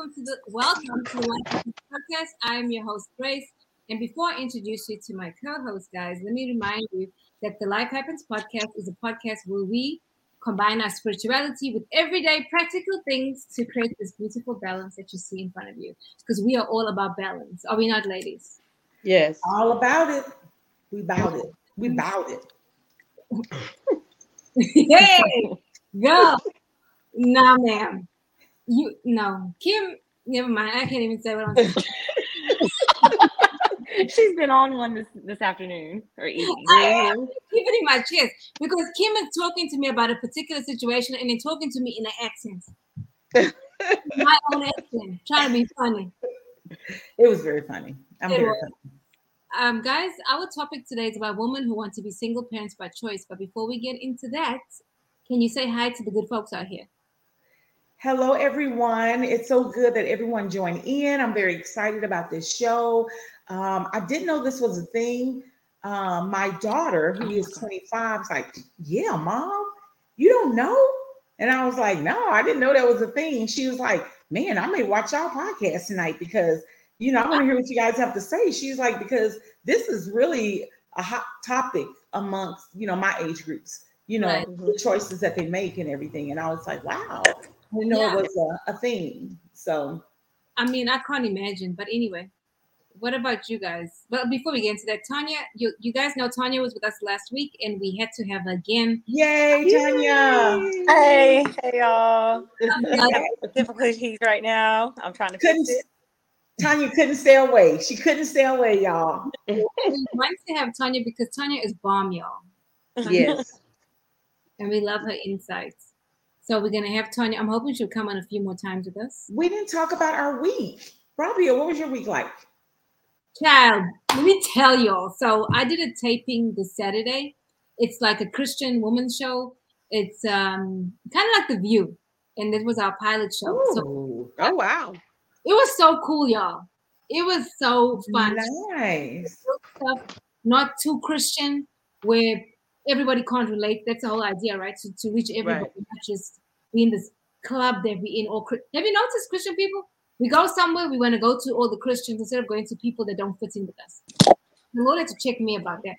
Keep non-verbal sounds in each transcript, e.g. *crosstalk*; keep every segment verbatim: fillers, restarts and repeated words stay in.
welcome to the welcome to Life Happens Podcast. I'm your host, Grace. And before I introduce you to my co-host, guys, let me remind you that the Life Happens Podcast is a podcast where we combine our spirituality with everyday practical things to create this beautiful balance that you see in front of you. Because we are all about balance. Are we not, ladies? Yes. All about it. We about it. We about it. Hey, go. Nah, ma'am. You no, Kim. Never mind. I can't even say what I'm saying. She's been on one this, this afternoon or evening. I am keeping it in my chest because Kim is talking to me about a particular situation and then talking to me in an accent, my own accent, trying to be funny. It was very funny. I'm it very was. funny. Um, guys, our topic today is about women who want to be single parents by choice. But before we get into that, can you say hi to the good folks out here? Hello, everyone. It's so good that everyone joined in. I'm very excited about this show. Um, I didn't know this was a thing. Um, my daughter, who is twenty-five, is like, yeah, Mom, you don't know? And I was like, no, I didn't know that was a thing. She was like, man, I may watch y'all podcast tonight because, you know, I want to hear what you guys have to say. She's like, because this is really a hot topic amongst, you know, my age groups, you know, right. The choices that they make and everything. And I was like, wow. You know, yeah. It was a, a thing. So, I mean, I can't imagine. But anyway, what about you guys? Well, before we get into that, Tanya, you, you guys know Tanya was with us last week, and we had to have her again. Yay, Yay. Tanya! Hey, hey, y'all. Difficulties right now. I'm trying to couldn't, fix it. Tanya couldn't stay away. She couldn't stay away, y'all. We wanted to have Tanya because Tanya is bomb, y'all. Yes. And we love her insights. So we're going to have Tanya. I'm hoping she'll come on a few more times with us. We didn't talk about our week. Robbia, what was your week like? Child, let me tell y'all. So I did a taping this Saturday. It's like a Christian woman's show. It's um, kind of like The View. And this was our pilot show. Ooh, so, oh, wow. It was so cool, y'all. It was so fun. Nice. Not too Christian where everybody can't relate. That's the whole idea, right? To, to reach everybody, right. Not just be in this club that we in. All have you noticed, Christian people? We go somewhere, we want to go to all the Christians instead of going to people that don't fit in with us. The Lord had to check me about that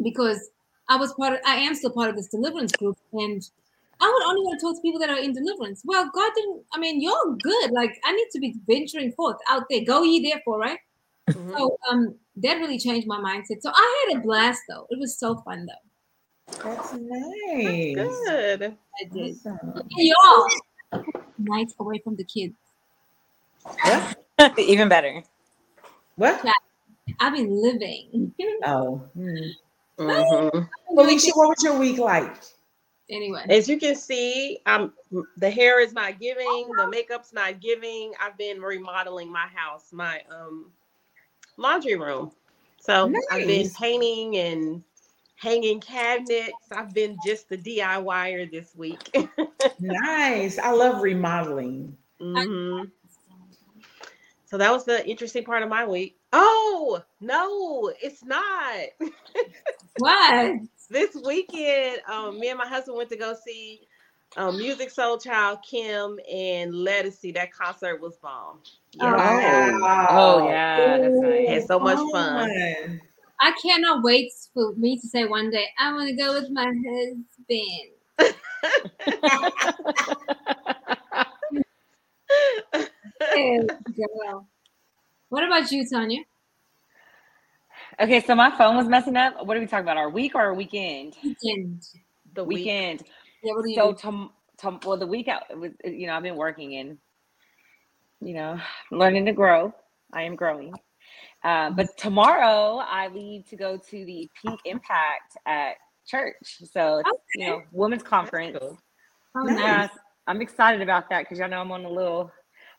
because I was part of. I am still part of this deliverance group, and I would only want to talk to people that are in deliverance. Well, God didn't. I mean, you're good. Like I need to be venturing forth out there. Go ye therefore, right? Mm-hmm. So um, that really changed my mindset. So I had a blast, though. It was so fun, though. That's nice. That's good. I did. Awesome. Hey, y'all. Nights away from the kids. Yeah. Even better. What? I've been living. Oh. Mm-hmm. Mm-hmm. Felicia, what was your week like? Anyway. As you can see, I'm, the hair is not giving. Oh, no. The makeup's not giving. I've been remodeling my house. My, um... laundry room. So nice. I've been painting and hanging cabinets. I've been just the D I Y-er this week. Nice. I love remodeling. Mm-hmm. So that was the interesting part of my week. Oh, no, it's not. What? This weekend, um, me and my husband went to go see um, Music Soul Child, Kim, and Lettucey. That concert was bomb. Yeah. Oh, wow. Oh, yeah. That's nice. Had so much oh, fun. Man. I cannot wait for me to say one day, I want to go with my husband. Girl. What about you, Tanya? Okay, so my phone was messing up. What are we talking about? Our week or our weekend? Weekend. The weekend. Week. Yeah, what do you so, tom, tom, well, the week out, you know, I've been working and, you know, learning to grow. I am growing. Uh, but tomorrow I leave to go to the Pink Impact at church. So, it's, okay. You know, women's conference. Cool. Oh, nice. uh, I'm excited about that because y'all know I'm on a little,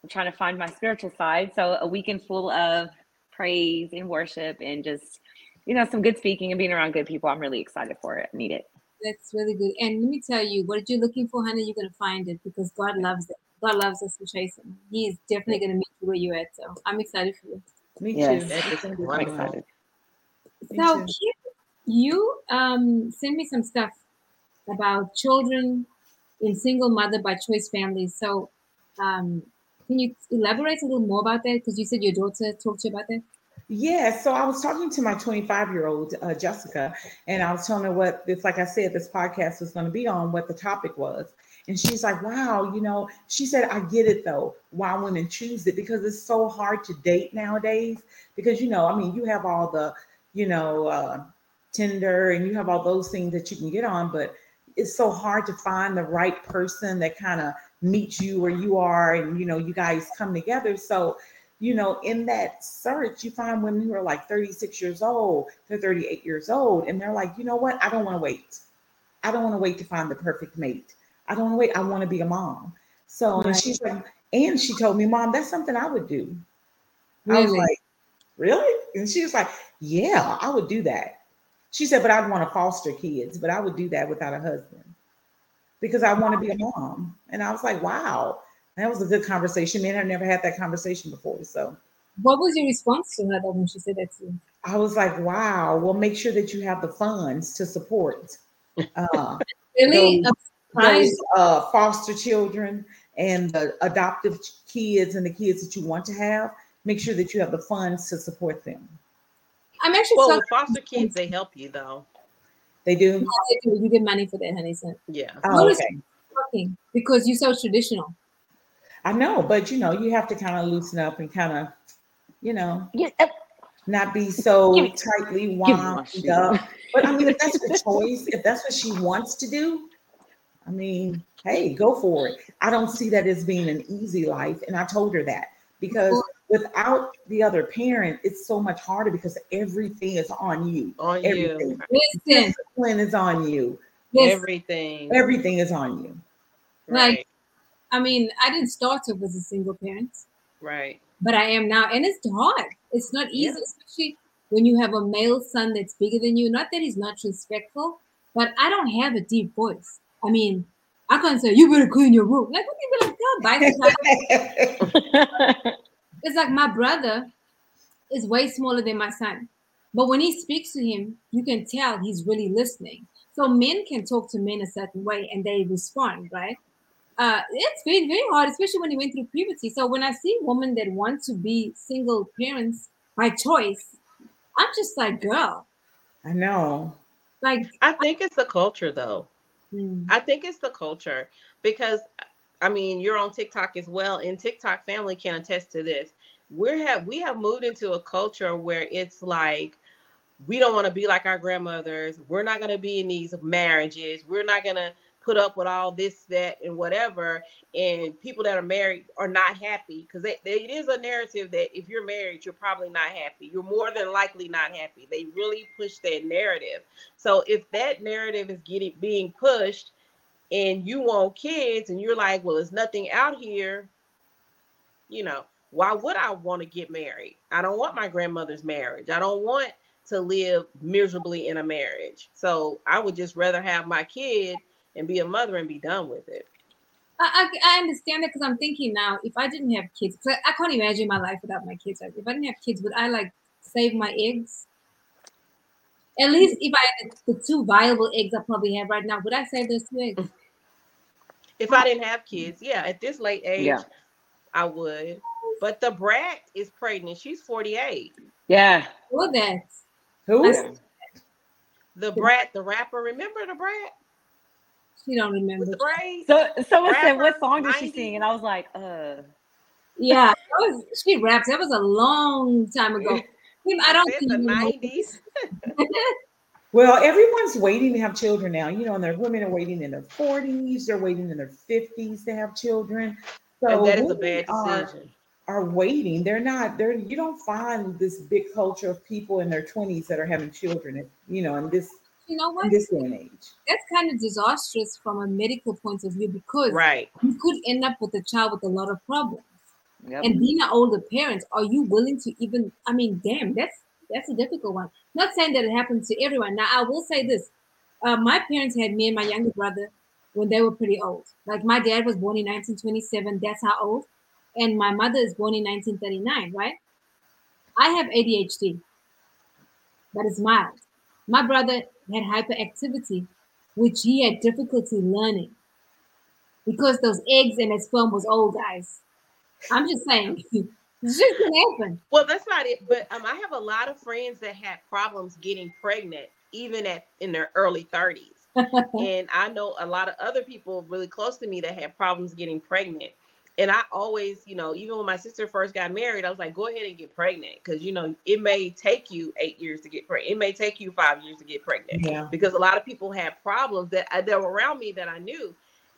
I'm trying to find my spiritual side. So a weekend full of praise and worship and just, you know, some good speaking and being around good people. I'm really excited for it. I need it. That's really good. And let me tell you, what you're looking for, honey, you're going to find it because God loves it. God loves us for chasing. He is definitely going to meet you where you're at. So I'm excited for you. Me yes. too. I'm, I'm excited. So Kim, you um, sent me some stuff about children in single mother by choice families. So um, Can you elaborate a little more about that? Because you said your daughter talked to you about that. Yeah, so I was talking to my twenty-five-year-old, uh, Jessica, and I was telling her what this, like I said, this podcast was going to be on, what the topic was. And she's like, wow, you know, she said, I get it, though, why women choose it, because it's so hard to date nowadays. Because, you know, I mean, you have all the, you know, uh, Tinder and you have all those things that you can get on, but it's so hard to find the right person that kind of meets you where you are and, you know, you guys come together. So, you know, in that search, you find women who are like thirty-six years old, they're thirty-eight years old, and they're like, you know what? I don't want to wait. I don't want to wait to find the perfect mate. I don't want to wait. I want to be a mom. So right. And she's like, and she told me, Mom, that's something I would do. Really? I was like, really? And she was like, yeah, I would do that. She said, but I'd want to foster kids, but I would do that without a husband because I want to be a mom. And I was like, wow. That was a good conversation. Me and her never had that conversation before. So what was your response to her when she said that to you? I was like, wow, well, make sure that you have the funds to support uh, really? those, those uh, foster children and the adoptive kids and the kids that you want to have. Make sure that you have the funds to support them. I'm actually well, talking- with foster kids, they help you, though. They do? Yeah, they do. You get money for that, honey. So. Yeah. Oh, okay. Because you're so traditional. I know, but, you know, you have to kind of loosen up and kind of, you know, yeah, uh, not be so me, tightly wound up. But, I mean, if that's her choice, if that's what she wants to do, I mean, hey, go for it. I don't see that as being an easy life, and I told her that. Because without the other parent, it's so much harder because everything is on you. On everything. you. Listen. Discipline is on you. Everything. Everything is on you. Right. Like, I mean, I didn't start off as a single parent. Right. But I am now. And it's hard. It's not easy, yeah. Especially when you have a male son that's bigger than you. Not that he's not respectful, but I don't have a deep voice. I mean, I can't say, you better clean your room. Like, what do you better tell? By the time. It's like my brother is way smaller than my son. But when he speaks to him, you can tell he's really listening. So men can talk to men a certain way and they respond, right? Uh, it's very, very hard, especially when he went through puberty. So when I see women that want to be single parents by choice, I'm just like, girl. I know. Like, I think I, it's the culture, though. Hmm. I think it's the culture because, I mean, you're on TikTok as well, and TikTok family can attest to this. We have we have moved into a culture where it's like, we don't want to be like our grandmothers. We're not going to be in these marriages. We're not going to put up with all this, that, and whatever, and people that are married are not happy because it is a narrative that if you're married, you're probably not happy. You're more than likely not happy. They really push that narrative. So if that narrative is getting being pushed and you want kids and you're like, well, there's nothing out here, you know, why would I want to get married? I don't want my grandmother's marriage. I don't want to live miserably in a marriage. So I would just rather have my kid and be a mother and be done with it. I I, I understand that because I'm thinking now, if I didn't have kids, cause I, I can't imagine my life without my kids. Like, if I didn't have kids, would I like save my eggs? At least if I had the two viable eggs I probably have right now, would I save those two eggs? If I didn't have kids, yeah, at this late age, yeah. I would. But the brat is pregnant. She's forty-eight. Yeah. Who that? Who? The brat, the rapper. Remember the brat? She don't remember. So someone rapper, said, what song did she sing? And I was like, uh. Yeah, was, she raps. That was a long time ago. I don't think the nineties. Well, everyone's waiting to have children now. You know, and their women are waiting in their forties. They're waiting in their fifties to have children. So and that is a bad decision. Are, are waiting. They're not. They're. You don't find this big culture of people in their twenties that are having children. You know, in this. You know what? This day and age. That's kind of disastrous from a medical point of view because right. you could end up with a child with a lot of problems. Yep. And being an older parent, are you willing to even, I mean, damn, that's that's a difficult one. Not saying that it happens to everyone. Now, I will say this. Uh, my parents had me and my younger brother when they were pretty old. Like, my dad was born in nineteen twenty-seven. That's how old. And my mother is born in nineteen thirty-nine, right? I have A D H D, but it's mild. My brother had hyperactivity, which he had difficulty learning because those eggs and his sperm was old, guys. I'm just saying. It's just gonna happen. Well, that's not it. But um, I have a lot of friends that had problems getting pregnant, even at in their early thirties. And I know a lot of other people really close to me that had problems getting pregnant. And I always, you know, even when my sister first got married, I was like, go ahead and get pregnant. Because, you know, it may take you eight years to get pregnant. It may take you five years to get pregnant. Yeah. Because a lot of people had problems that, that were around me that I knew.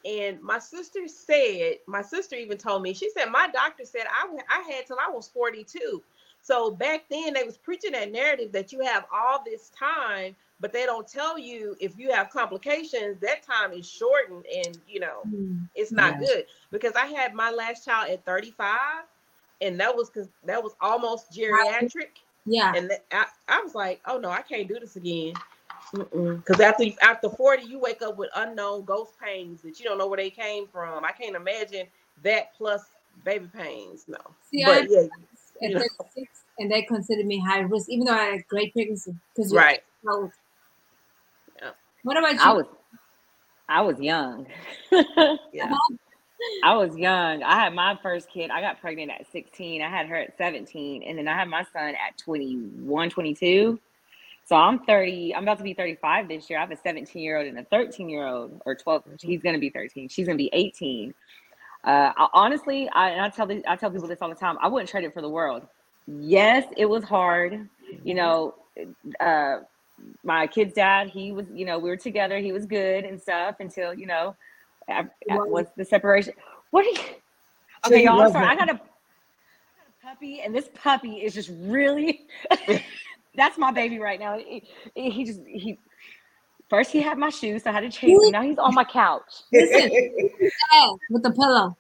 And my sister said, my sister even told me, she said, my doctor said I, I had till I was forty-two. So back then they was preaching that narrative that you have all this time, but they don't tell you if you have complications, that time is shortened and, you know, mm, it's not yeah. good. Because I had my last child at thirty-five and that was cause that was almost geriatric. Yeah. And that, I, I was like, oh no, I can't do this again. Because after after forty, you wake up with unknown ghost pains that you don't know where they came from. I can't imagine that plus baby pains. No. See, but, I, yeah, at thirty-six, and they considered me high risk, even though I had a great pregnancy. Because right. Old. Yeah. What about you? I was, I was young. Yeah. I was young. I had my first kid. I got pregnant at sixteen. I had her at seventeen, and then I had my son at twenty-one, twenty-two. So I'm thirty. I'm about to be thirty-five this year. I have a seventeen-year-old and a thirteen-year-old, or twelve. He's going to be thirteen. She's going to be eighteen. Uh, I, honestly, I, and I tell the, I tell people this all the time. I wouldn't trade it for the world. Yes, it was hard. You know, uh, my kid's dad. He was. You know, we were together. He was good and stuff until you know, once the separation. What are you? Okay, y'all. I'm sorry. I got a, I got a puppy, and this puppy is just really. That's my baby right now. He, he just, he, first he had my shoes, so I had to chase him. Now he's on my couch. Listen, with the pillow.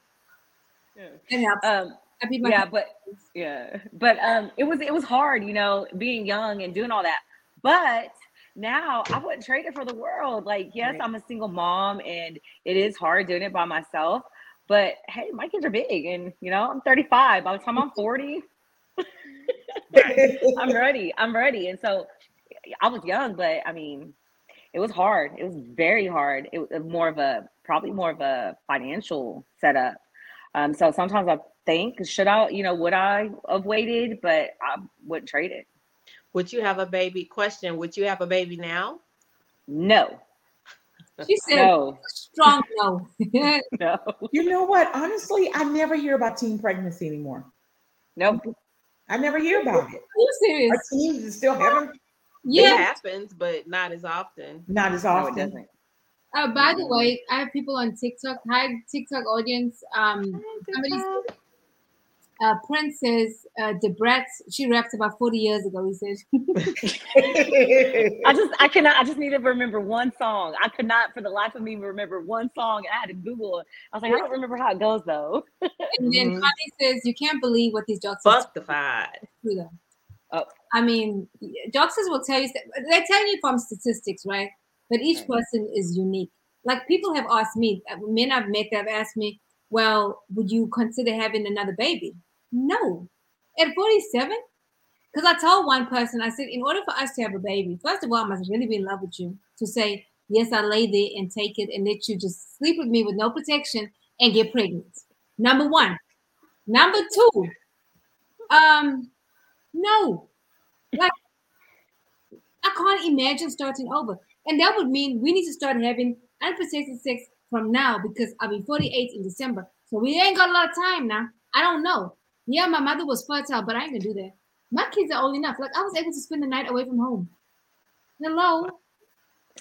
Yeah. Um, yeah, but, yeah, but um, it was, it was hard, you know, being young and doing all that. But now I wouldn't trade it for the world. Like, yes, right. I'm a single mom and it is hard doing it by myself, but hey, my kids are big and, you know, I'm thirty-five. By the time I'm forty, I'm ready. I'm ready. And so I was young, but I mean, it was hard. It was very hard. It was more of a, probably more of a financial setup. Um, so sometimes I think, should I, you know, would I have waited, but I wouldn't trade it. Would you have a baby question? Would you have a baby now? No. She said no. Strong no. No. You know what? Honestly, I never hear about teen pregnancy anymore. Nope. I never hear about it. Are you serious? Our teens is still having. Yeah, it happens, but not as often. Not as often. No, it doesn't. Uh, by the way, I have people on TikTok. Hi, TikTok audience. Um, somebody, uh, Princess uh, DeBrett. She rapped about forty years ago. He says. I just, I cannot. I just need to remember one song. I could not, for the life of me, remember one song. I had to Google it. I was like, I don't remember how it goes though. And then Connie says, "You can't believe what these jocks." Bustified. Oh. I mean, doctors will tell you, they're telling you from statistics, right? But each person is unique. Like people have asked me, men I've met that have asked me, well, would you consider having another baby? No. At forty-seven? Because I told one person, I said, in order for us to have a baby, first of all, I must really be in love with you to say, yes, I lay there and take it and let you just sleep with me with no protection and get pregnant. Number one. Number two, um, no. Like, I can't imagine starting over. And that would mean we need to start having unprotected sex from now because I'll be forty-eight in December. So we ain't got a lot of time now. I don't know. Yeah, my mother was fertile, but I ain't gonna do that. My kids are old enough. Like, I was able to spend the night away from home. Hello.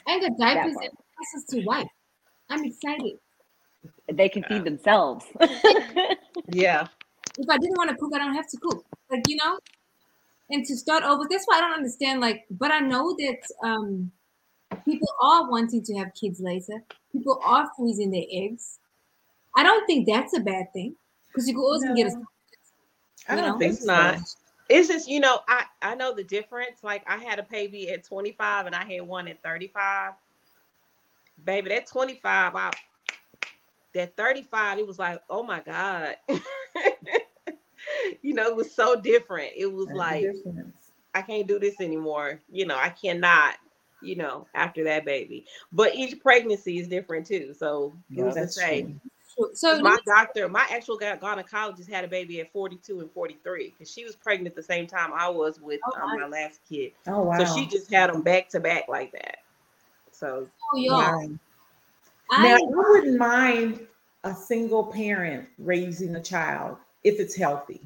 I ain't got diapers and access to wipe. I'm excited. They can feed themselves. Yeah. If I didn't want to cook, I don't have to cook. Like, you know? And to start over, that's why I don't understand, like, but I know that um, people are wanting to have kids later. People are freezing their eggs. I don't think that's a bad thing because you can also no. get a... I don't know? think it's not. It's just, you know, I, I know the difference. Like, I had a baby at twenty-five and I had one at thirty-five. Baby, that twenty-five, I, that thirty-five, it was like, oh, my God. You know, it was so different. It was That's like, I can't do this anymore. You know, I cannot, you know, after that baby. But each pregnancy is different too. So, yeah, it was the same. So my doctor, my actual gynecologist had a baby at forty-two and forty-three because she was pregnant the same time I was with oh, um, my last kid. Oh wow! So she just had them back to back like that. So oh, yeah. Wow. I, now I wouldn't mind a single parent raising a child if it's healthy.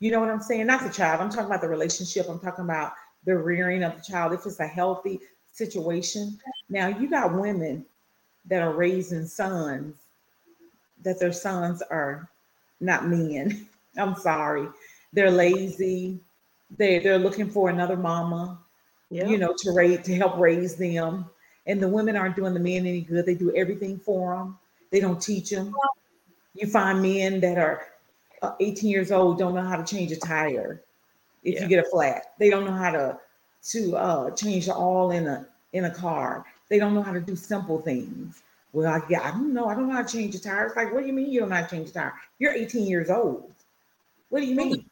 You know what I'm saying? Not the child. I'm talking about the relationship. I'm talking about the rearing of the child. If it's a healthy situation. Now you got women that are raising sons that their sons are not men. I'm sorry. They're lazy. They they're looking for another mama, yeah. you know, to raise, to help raise them. And the women aren't doing the men any good. They do everything for them. They don't teach them. You find men that are eighteen years old, don't know how to change a tire. If yeah. you get a flat, they don't know how to, to uh, change the oil in a, in a car. They don't know how to do simple things. Well, I, yeah, I don't know. I don't know how to change a tire. It's like, what do you mean you don't know how to change a tire? You're eighteen years old. What do you mean?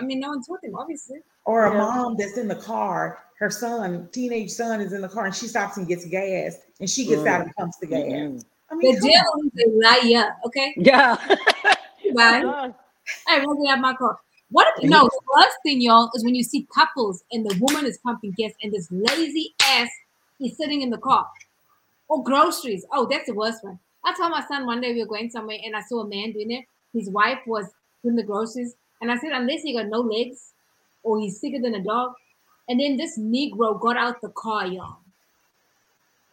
I mean, no one's with him, obviously. Or a yeah. mom that's in the car. Her son, teenage son, is in the car, and she stops and gets gas, and she gets mm. out and pumps the gas. Mm. I mean, the devil is a liar. Okay. Yeah. Bye. Oh. I really have my car. What? If, no. The worst thing, y'all, is when you see couples and the woman is pumping gas, and this lazy ass is sitting in the car. Or groceries. Oh, that's the worst one. I told my son one day we were going somewhere and I saw a man doing it. His wife was doing the groceries. And I said, unless he got no legs or he's sicker than a dog. And then this Negro got out the car, y'all.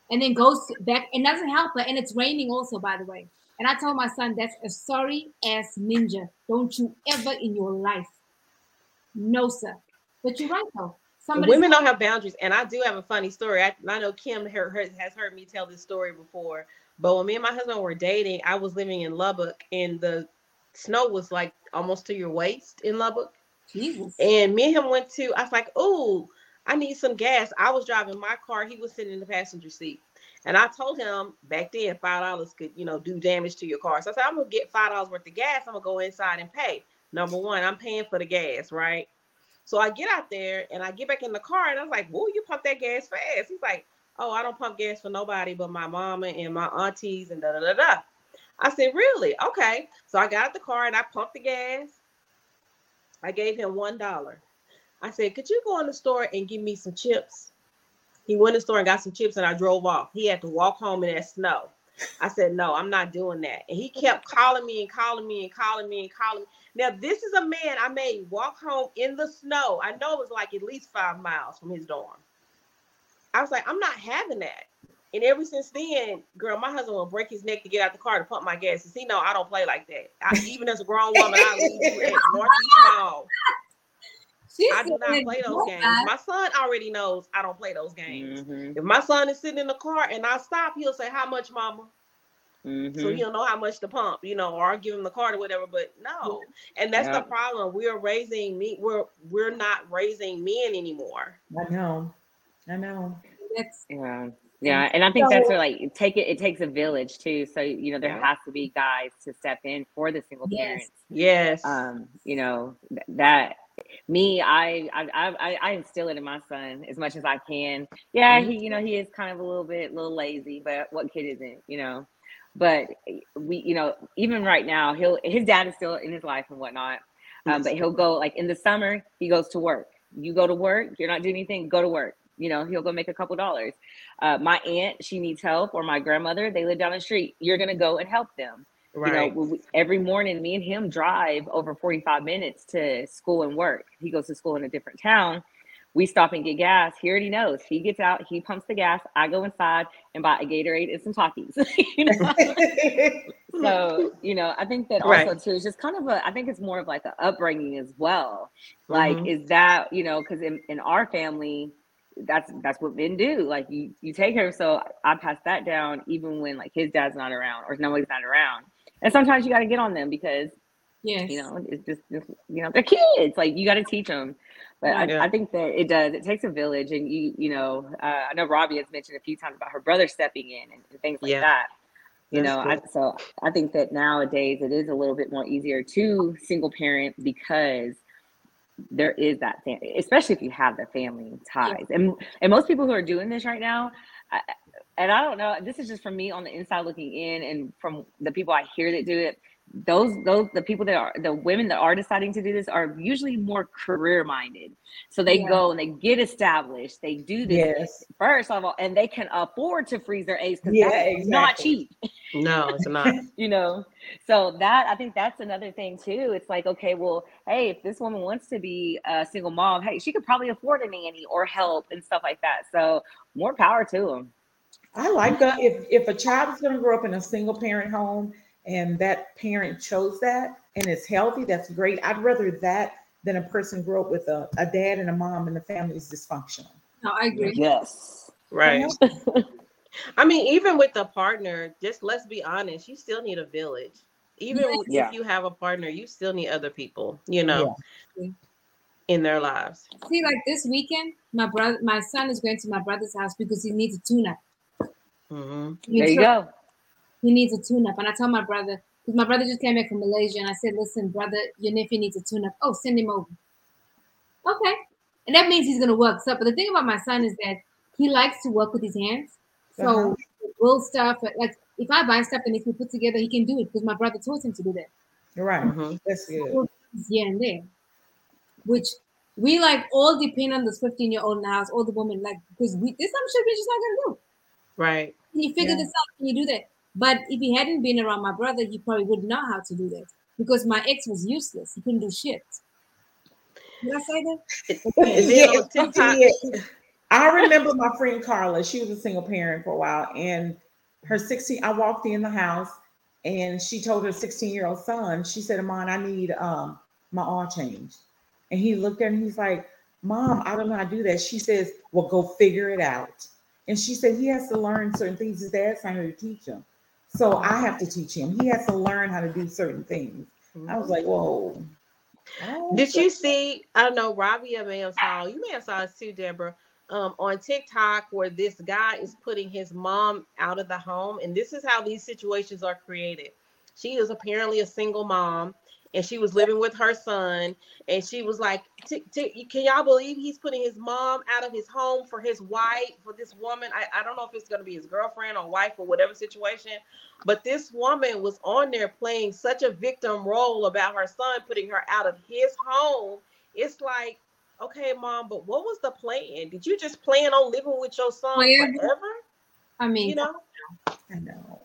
And then goes back and doesn't help her. And it's raining also, by the way. And I told my son, that's a sorry ass ninja. Don't you ever in your life. No, sir. But you're right, though. Somebody's women don't have boundaries, and I do have a funny story. I, I know Kim her, her, has heard me tell this story before, but when me and my husband were dating, I was living in Lubbock, and the snow was like almost to your waist in Lubbock. Jesus. And me and him went to, I was like, oh, I need some gas. I was driving my car. He was sitting in the passenger seat. And I told him back then, five dollars could, you know, do damage to your car. So I said, I'm going to get five dollars worth of gas. I'm going to go inside and pay. Number one, I'm paying for the gas, right? So I get out there and I get back in the car and I was like, whoa, you pump that gas fast. He's like, oh, I don't pump gas for nobody but my mama and my aunties and da da da da. I said, really? Okay. So I got out the car and I pumped the gas. I gave him one dollar. I said, could you go in the store and give me some chips? He went in the store and got some chips and I drove off. He had to walk home in that snow. I said, no, I'm not doing that. And he kept calling me and calling me and calling me and calling me. Now, this is a man I made walk home in the snow. I know it was like at least five miles from his dorm. I was like, I'm not having that. And ever since then, girl, my husband will break his neck to get out the car to pump my gas. Because he know I don't play like that. I, even as a grown woman, I leave you at Northeast Mall. She's I do not play those games. My son already knows I don't play those games. Mm-hmm. If my son is sitting in the car and I stop, he'll say, how much, mama? Mm-hmm. So he'll know how much to pump, you know, or I'll give him the card or whatever, but no. And that's yeah. the problem. We're raising me. We're, we're not raising men anymore. I know. I know. That's yeah. Yeah. And I think so, that's where like take it, it takes a village too. So, you know, there yeah. has to be guys to step in for the single yes. parents. Yes. Um, you know, th- that, Me, I, I, I, I instill it in my son as much as I can. Yeah, he, you know, he is kind of a little bit, a little lazy, but what kid isn't, you know? But we, you know, even right now, he'll, his dad is still in his life and whatnot. Um, but he'll go like in the summer, he goes to work. You go to work, you're not doing anything, go to work. You know, he'll go make a couple dollars. Uh, my aunt, she needs help, or my grandmother, they live down the street. You're gonna go and help them. Right. You know, every morning, me and him drive over forty-five minutes to school and work. He goes to school in a different town. We stop and get gas. He already knows. He gets out. He pumps the gas. I go inside and buy a Gatorade and some Takis. You know? *laughs* So, you know, I think that also, right. too, is just kind of a, I think it's more of like an upbringing as well. Like, mm-hmm. is that, you know, because in, in our family, that's that's what men do. Like, you, you take her. So I pass that down even when, like, his dad's not around or nobody's not around. And sometimes you got to get on them because, yes. you know, it's just, just, you know, they're kids. Like, you got to teach them. But I, I, I think that it does. It takes a village. And, you you know, uh, I know Robbie has mentioned a few times about her brother stepping in and, and things like yeah. that. You That's know, I, so I think that nowadays it is a little bit more easier to single parent because there is that family, especially if you have the family ties. Yeah. And and most people who are doing this right now, I, and I don't know, this is just from me on the inside looking in, and from the people I hear that do it, those, those, the people that are, the women that are deciding to do this are usually more career minded. So they yeah. go and they get established. They do this yes. first of all, and they can afford to freeze their eggs because yeah, that's exactly. not cheap. No, it's not. You know, so that, I think that's another thing too. It's like, okay, well, hey, if this woman wants to be a single mom, hey, she could probably afford a nanny or help and stuff like that. So more power to them. I like that. If, if a child is going to grow up in a single parent home, and that parent chose that and it's healthy, that's great. I'd rather that than a person grow up with a, a dad and a mom and the family is dysfunctional. No, I agree. Yes. Right. I mean, even with a partner, just let's be honest, you still need a village. Even yeah. if you have a partner, you still need other people, you know, yeah. in their lives. See, like this weekend, my brother, my son is going to my brother's house because he needs a tune-up. Mm-hmm. There you go. He needs a tune-up. And I tell my brother, because my brother just came back from Malaysia, and I said, listen, brother, your nephew needs a tune-up. Oh, send him over. Okay. And that means he's going to work. So, but the thing about my son is that he likes to work with his hands. So, uh-huh. will stuff, like if I buy stuff that needs to be put together, he can do it because my brother taught him to do that. You're right. Mm-hmm. That's good. Yeah, and there. Which we like all depend on this fifteen-year-old in the house, all the women, like, because we, there's some shit we're just not going to do. Right. Can you figure yeah. this out? Can you do that? But if he hadn't been around my brother, he probably wouldn't know how to do that because my ex was useless. He couldn't do shit. Did I say that? yeah, yeah. I remember my friend Carla. She was a single parent for a while. And her sixteen, I walked in the house and she told her sixteen-year-old son, she said, Amon, I need um, my oil change. And he looked at her and he's like, Mom, I don't know how to do that. She says, well, go figure it out. And she said he has to learn certain things. His dad's not here to teach him. So I have to teach him. He has to learn how to do certain things. Mm-hmm. I was like, whoa. Did you see, I don't know, Robbie may have saw, you may have saw us too, Deborah, um, on TikTok where this guy is putting his mom out of the home. And this is how these situations are created. She is apparently a single mom and she was living with her son. And she was like, t- t- can y'all believe he's putting his mom out of his home for his wife, for this woman? I, I don't know if it's going to be his girlfriend or wife or whatever situation. But this woman was on there playing such a victim role about her son, putting her out of his home. It's like, okay, Mom, but what was the plan? Did you just plan on living with your son forever? I mean, you know, I know.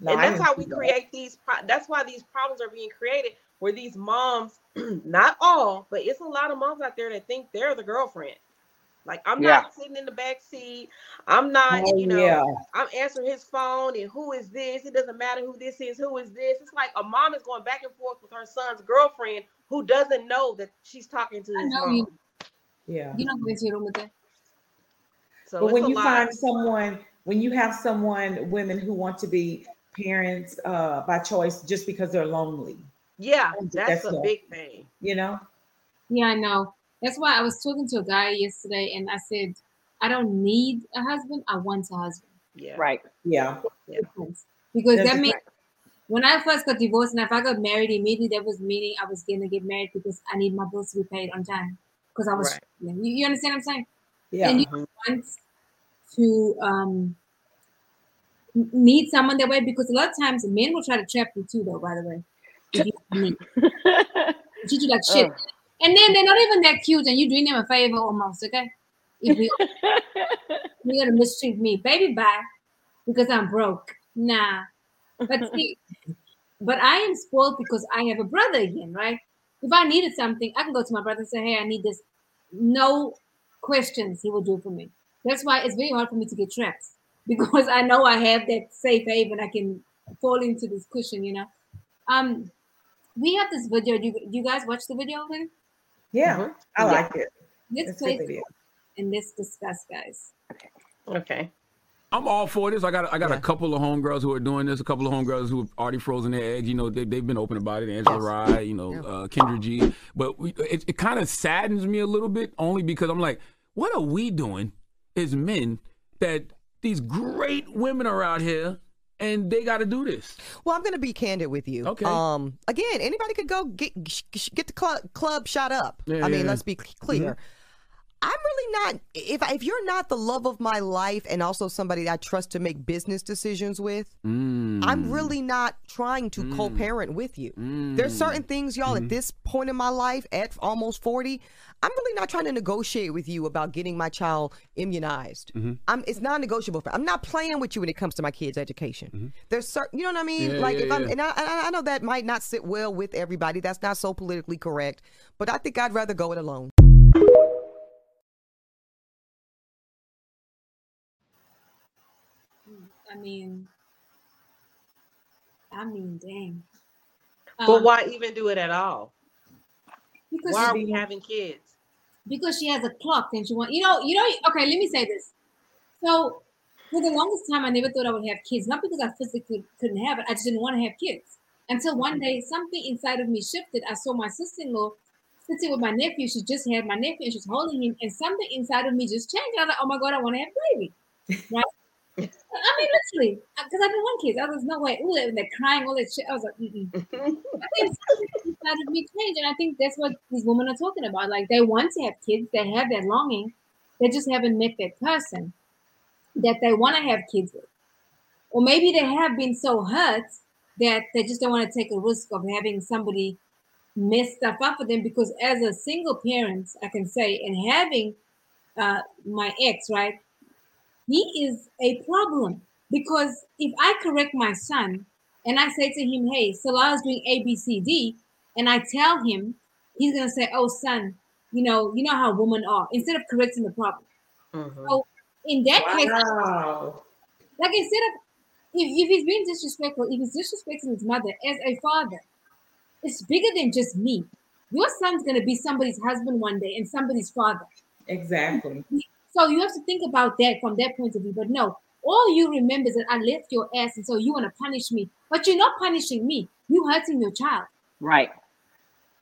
No, and that's how we create these. Pro- that's why these problems are being created where these moms, not all, but it's a lot of moms out there that think they're the girlfriend. Like, I'm yeah. not sitting in the back seat. I'm not, oh, you know, yeah. I'm answering his phone and who is this? It doesn't matter who this is. Who is this? It's like a mom is going back and forth with her son's girlfriend who doesn't know that she's talking to his mom. You. Yeah. You're not going to your room with that. So but when you find someone, when you have someone, women who want to be parents uh by choice just because they're lonely. Yeah, that's, that's a big thing. You know? Yeah, I know. That's why I was talking to a guy yesterday and I said, I don't need a husband, I want a husband. Yeah. Right. Yeah. yeah. Because that's that means right. when I first got divorced and if I got married immediately, that was meaning I was gonna get married because I need my bills to be paid on time. Because I was right. you, you understand what I'm saying? Yeah. And you mm-hmm. want to um need someone that way because a lot of times men will try to trap you too, though, by the way. If you treat you like shit. Oh. And then they're not even that cute and you're doing them a favor almost, okay? If we, you're going to mistreat me. Baby, bye. Because I'm broke. Nah. But see, but I am spoiled because I have a brother again, right? If I needed something, I can go to my brother and say, hey, I need this. No questions he will do for me. That's why it's very hard for me to get trapped. Because I know I have that safe haven, I can fall into this cushion, you know. Um, we have this video. Do you, do you guys watch the video? Then? Yeah, mm-hmm. I like yeah. it. Let's play it and let's discuss, guys. Okay. Okay. I'm all for this. I got I got yeah. a couple of homegirls who are doing this. A couple of homegirls who have already frozen their eggs. You know, they they've been open about it. Angela Rye, you know, yeah. uh, Kendra G. But we, it it kind of saddens me a little bit, only because I'm like, what are we doing as men that these great women are out here and they got to do this? Well, I'm going to be candid with you. Okay. Um, again, anybody could go get, get the club, club shot up. Yeah, I mean, yeah. let's be clear. Mm-hmm. I'm really not, if if you're not the love of my life and also somebody I trust to make business decisions with, mm. I'm really not trying to mm. co-parent with you. Mm. There's certain things, y'all, mm-hmm. at this point in my life, at almost forty, I'm really not trying to negotiate with you about getting my child immunized. Mm-hmm. I'm, it's non-negotiable. I'm not playing with you when it comes to my kids' education. Mm-hmm. There's certain, you know what I mean? Yeah, like yeah, if yeah. I'm, and I, I know that might not sit well with everybody. That's not so politically correct, but I think I'd rather go it alone. I mean, I mean, dang. But um, why even do it at all? Why are we having kids? Because she has a clock and she wants, you know, you know, okay, let me say this. So for the longest time, I never thought I would have kids, not because I physically couldn't have it. I just didn't want to have kids until one day something inside of me shifted. I saw my sister-in-law sitting with my nephew. She just had my nephew and she's holding him, and something inside of me just changed. I was like, oh my God, I want to have a baby. Right? I mean, literally, because I didn't want kids. I was no way. Ooh, and they're crying, all that shit. I was like, mm-mm. I think something inside of me changed, and I think that's what these women are talking about. Like, they want to have kids. They have that longing. They just haven't met that person that they want to have kids with. Or maybe they have been so hurt that they just don't want to take a risk of having somebody mess stuff up for them. Because as a single parent, I can say, and having uh, my ex, right? He is a problem, because if I correct my son and I say to him, hey, Salah is doing A, B, C, D, and I tell him, he's going to say, oh, son, you know, you know how women are, instead of correcting the problem. Mm-hmm. So in that wow. case, like instead of, if, if he's being disrespectful, if he's disrespecting his mother as a father, it's bigger than just me. Your son's going to be somebody's husband one day and somebody's father. Exactly. So you have to think about that from that point of view. But no, all you remember is that I left your ass, and so you want to punish me. But you're not punishing me. You're hurting your child. Right.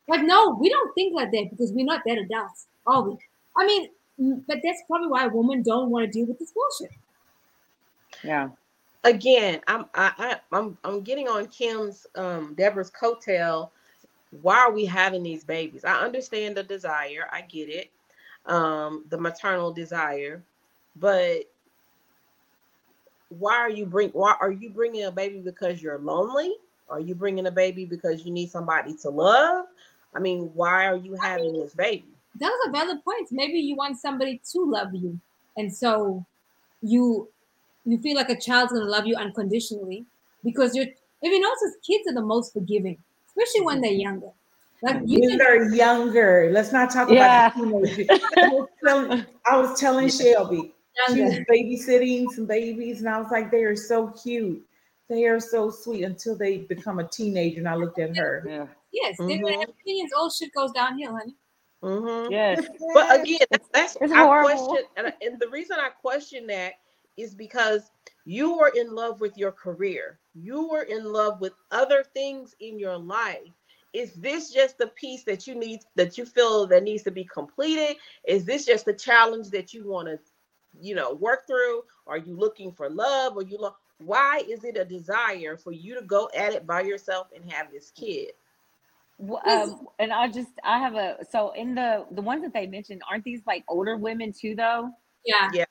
But no, we don't think like that because we're not that adults, are we? I mean, but that's probably why women don't want to deal with this bullshit. Yeah. Again, I'm I, I, I'm I'm getting on Kim's um, Deborah's coattail. Why are we having these babies? I understand the desire. I get it. Um, the maternal desire, but why are you bring? Why are you bringing a baby because you're lonely? Are you bringing a baby because you need somebody to love? I mean, why are you having I mean, this baby? Those are valid points. Maybe you want somebody to love you, and so you you feel like a child's gonna love you unconditionally because you're. If you notice, kids are the most forgiving, especially when they're younger. Like you are younger. Let's not talk yeah. about the teenagers. I was telling Shelby, she was babysitting some babies, and I was like, they are so cute. They are so sweet until they become a teenager. And I looked at her. Yeah. Yes, mm-hmm. they're going to have opinions. All shit goes downhill, honey. Mm-hmm. Yes. But again, that's, that's it's I horrible. Question, and, I, and the reason I question that is because you were in love with your career. You were in love with other things in your life. Is this just the piece that you need, that you feel that needs to be completed? Is this just the challenge that you want to, you know, work through? Are you looking for love? Or you lo- Why is it a desire for you to go at it by yourself and have this kid? Well, um, and I just, I have a, so in the, the ones that they mentioned, aren't these like older women too, though? Yeah. Yeah.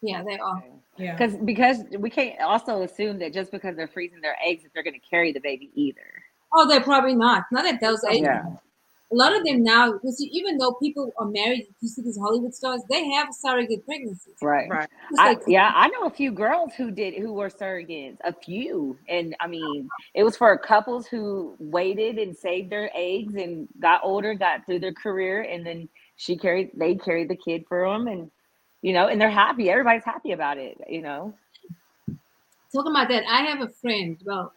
Yeah, they are. Yeah. Because, because we can't also assume that just because they're freezing their eggs that they're going to carry the baby either. Oh, they're probably not. Not at those ages. Yeah. A lot of them now, because even though people are married, you see these Hollywood stars, they have surrogate pregnancies. Right. Right. I, yeah, I know a few girls who did, who were surrogates, a few. And I mean, it was for couples who waited and saved their eggs and got older, got through their career. And then she carried, they carried the kid for them. And, you know, and they're happy. Everybody's happy about it, you know. Talking about that, I have a friend, well,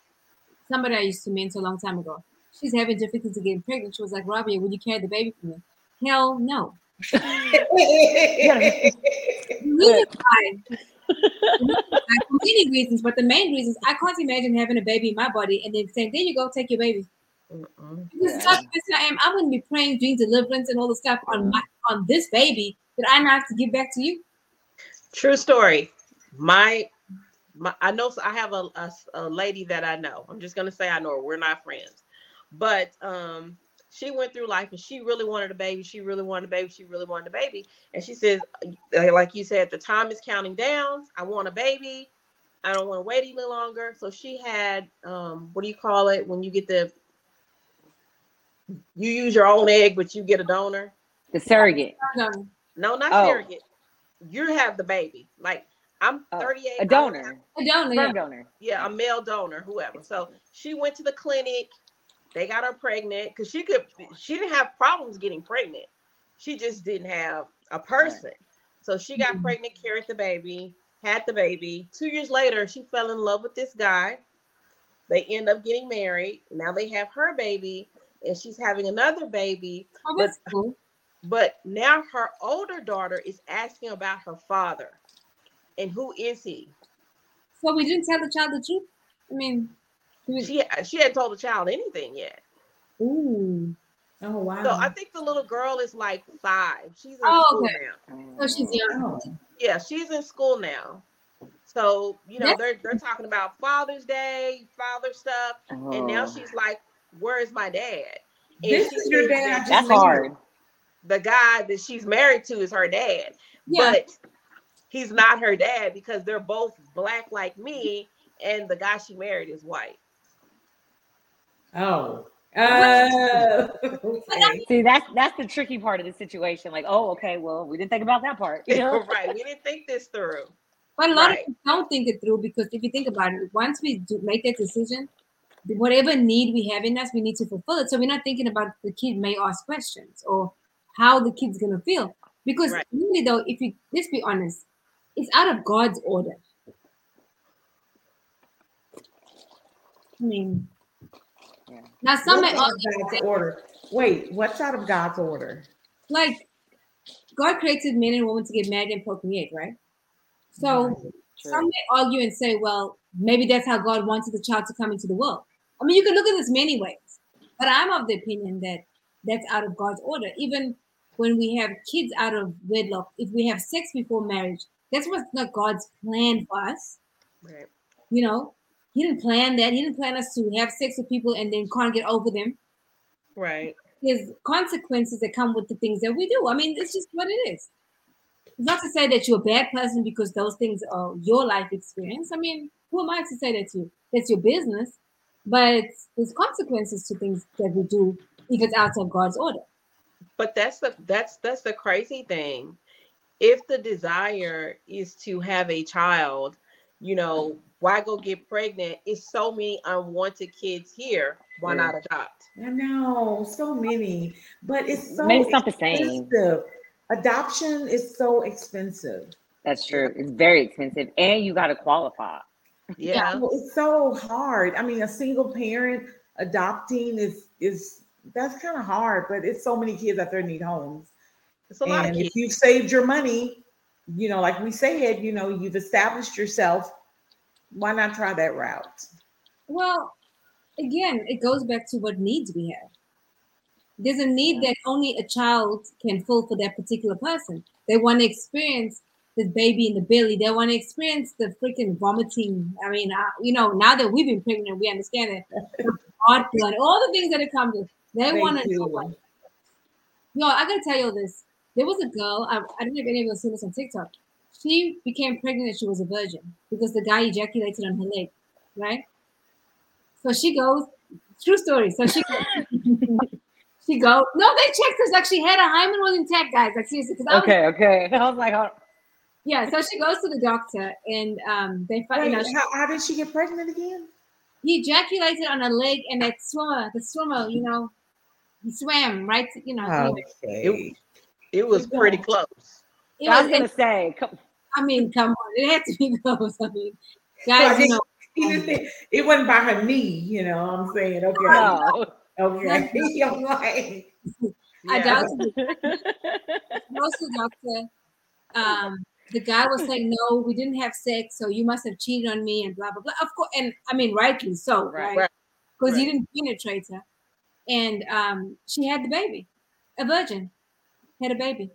somebody I used to mentor a long time ago. She's having difficulty getting pregnant. She was like, Robbie, would you carry the baby for me? Hell no. Really fine. For many reasons, but the main reason is I can't imagine having a baby in my body and then saying, there you go, take your baby. Mm-mm. Because the type of person I am, I'm going to be praying, doing deliverance and all the stuff on my, on this baby that I now have to give back to you. True story. My... My, I know I have a, a, a lady that I know. I'm just going to say I know her. We're not friends. But um, she went through life and she really wanted a baby. She really wanted a baby. She really wanted a baby. And she says, like you said, the time is counting down. I want a baby. I don't want to wait any longer. So she had, um, what do you call it? When you get the, you use your own egg, but you get a donor. The surrogate. No, no not oh. surrogate. You have the baby. Like, I'm thirty-eight. Oh, a donor. A donor. Yeah. donor. Yeah, a male donor, whoever. So she went to the clinic. They got her pregnant because she could. She didn't have problems getting pregnant. She just didn't have a person. So she got mm-hmm. pregnant, carried the baby, had the baby. Two years later, she fell in love with this guy. They end up getting married. Now they have her baby, and she's having another baby. Oh, that's but, cool. But now her older daughter is asking about her father. And who is he? So we didn't tell the child the truth? I mean, was... she, she hadn't told the child anything yet. Ooh. Oh, wow. So I think the little girl is like five. She's in oh, school okay. now. Oh, she's young. Oh. Yeah, she's in school now. So, you know, That's... they're they're talking about Father's Day, father stuff. Oh. And now she's like, where is my dad? And this is your dad. That's hard. The guy that she's married to is her dad. Yeah. But he's not her dad because they're both black like me, and the guy she married is white. Oh. Uh, okay. See, that's that's the tricky part of the situation. Like, oh, okay, well, we didn't think about that part. You know? Right. We didn't think this through. But a lot right. of people don't think it through because if you think about it, once we do make that decision, whatever need we have in us, we need to fulfill it. So we're not thinking about the kid may ask questions or how the kid's going to feel. Because right. really, though, if you, let's be honest, it's out of God's order. I mean, yeah. now some might argue order. Wait, what's out of God's order? Like, God created men and women to get married and procreate, right? So right. some may argue and say, well, maybe that's how God wanted the child to come into the world. I mean, you can look at this many ways, but I'm of the opinion that that's out of God's order. Even when we have kids out of wedlock, if we have sex before marriage, that's what's not God's plan for us. Right. You know, he didn't plan that. He didn't plan us to have sex with people and then can't get over them. Right. There's consequences that come with the things that we do. I mean, it's just what it is. It's not to say that you're a bad person because those things are your life experience. I mean, who am I to say that to you? That's your business. But there's consequences to things that we do if it's outside God's order. But that's the that's that's the crazy thing. If the desire is to have a child, you know, why go get pregnant? It's so many unwanted kids here. Why not adopt? I know, so many, but it's so Maybe it's not the same. expensive. Adoption is so expensive. That's true. It's very expensive, and you got to qualify. Yeah, yeah, it's so hard. I mean, a single parent adopting is is. That's kind of hard, but it's so many kids out there need homes. It's a lot and of kids. If you've saved your money, you know, like we said, you know, you've established yourself. Why not try that route? Well, again, it goes back to what needs we have. There's a need yeah. that only a child can fill for that particular person. They want to experience the baby in the belly. They want to experience the freaking vomiting. I mean, uh, you know, now that we've been pregnant, we understand it. Hard blood, all the things that it comes with. They want to know what. Yo, I gotta tell you this. There was a girl, I, I don't know if any of you have seen this on TikTok. She became pregnant and she was a virgin because the guy ejaculated on her leg, right? So she goes, true story. So she she goes, no, they checked us. Like she had a hymen was intact, guys. Like seriously. I was, okay, okay. I was like, oh. Yeah, so she goes to the doctor and um, they find you know, how, how did she get pregnant again? He ejaculated on her leg and that swimmer, the swimmer, you know. He swam, right? You know, okay. it, it was pretty close. It I was, was gonna it, say, come, I mean, come on, it had to be close. I mean, guys, so you know, it, it wasn't by her knee, you know. What I'm saying, okay, oh, okay, you're right. I doubt most of the doctor, um, the guy was saying, no, we didn't have sex, so you must have cheated on me, and blah blah blah. Of course, and I mean, rightly so, right? Because right. right. you didn't penetrate her. And um, she had the baby, a virgin, had a baby.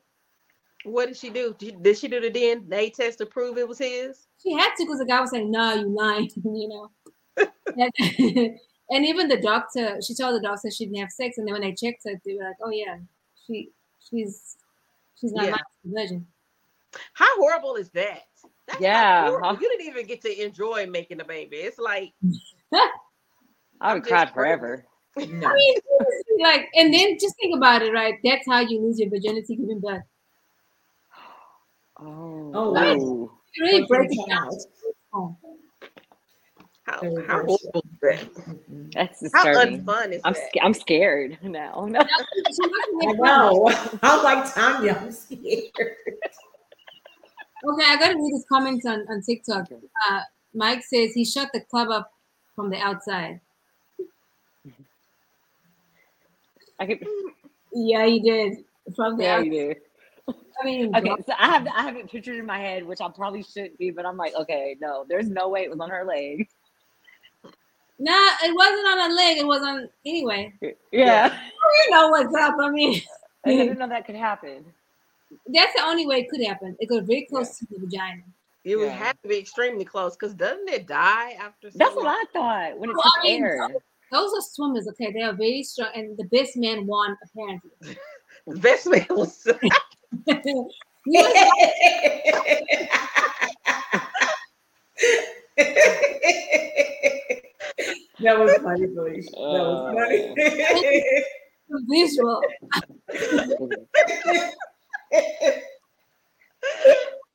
What did she do? Did she, did she do the D N A test to prove it was his? She had to because the guy was saying, no, you lying, you know. And even the doctor, she told the doctor she didn't have sex. And then when I checked her, they were like, oh, yeah, she she's she's not yeah. a virgin. How horrible is that? That's yeah. Huh? You didn't even get to enjoy making a baby. It's like. I would cry forever. No. I mean, like, and then just think about it, right? That's how you lose your virginity giving birth. Oh. Oh. Right? You're really oh, breaking out. Oh. How, how horrible is that? That's disturbing. How unfun is I'm, that? Sc- I'm scared now. No. I know. I'm like, Tanya, I'm scared. Okay, I got to read his comments on, on TikTok. Uh, Mike says he shut the club up from the outside. I could. Yeah, he did. From the yeah, outside. Did. I mean, okay, God. So I have I have it pictured in my head, which I probably shouldn't be, but I'm like, okay, no, there's no way it was on her leg. Nah, it wasn't on her leg. It was on anyway. Yeah. yeah. You know what's up? I mean, I didn't know that could happen. That's the only way it could happen. It goes very close yeah. to the vagina. It would yeah. have to be extremely close, because doesn't it die after? That's what I thought when it took I mean, air. Those, those are swimmers, okay? They are very strong, and the best man won apparently. The best man was. He that was funny, please. That was funny. Visual.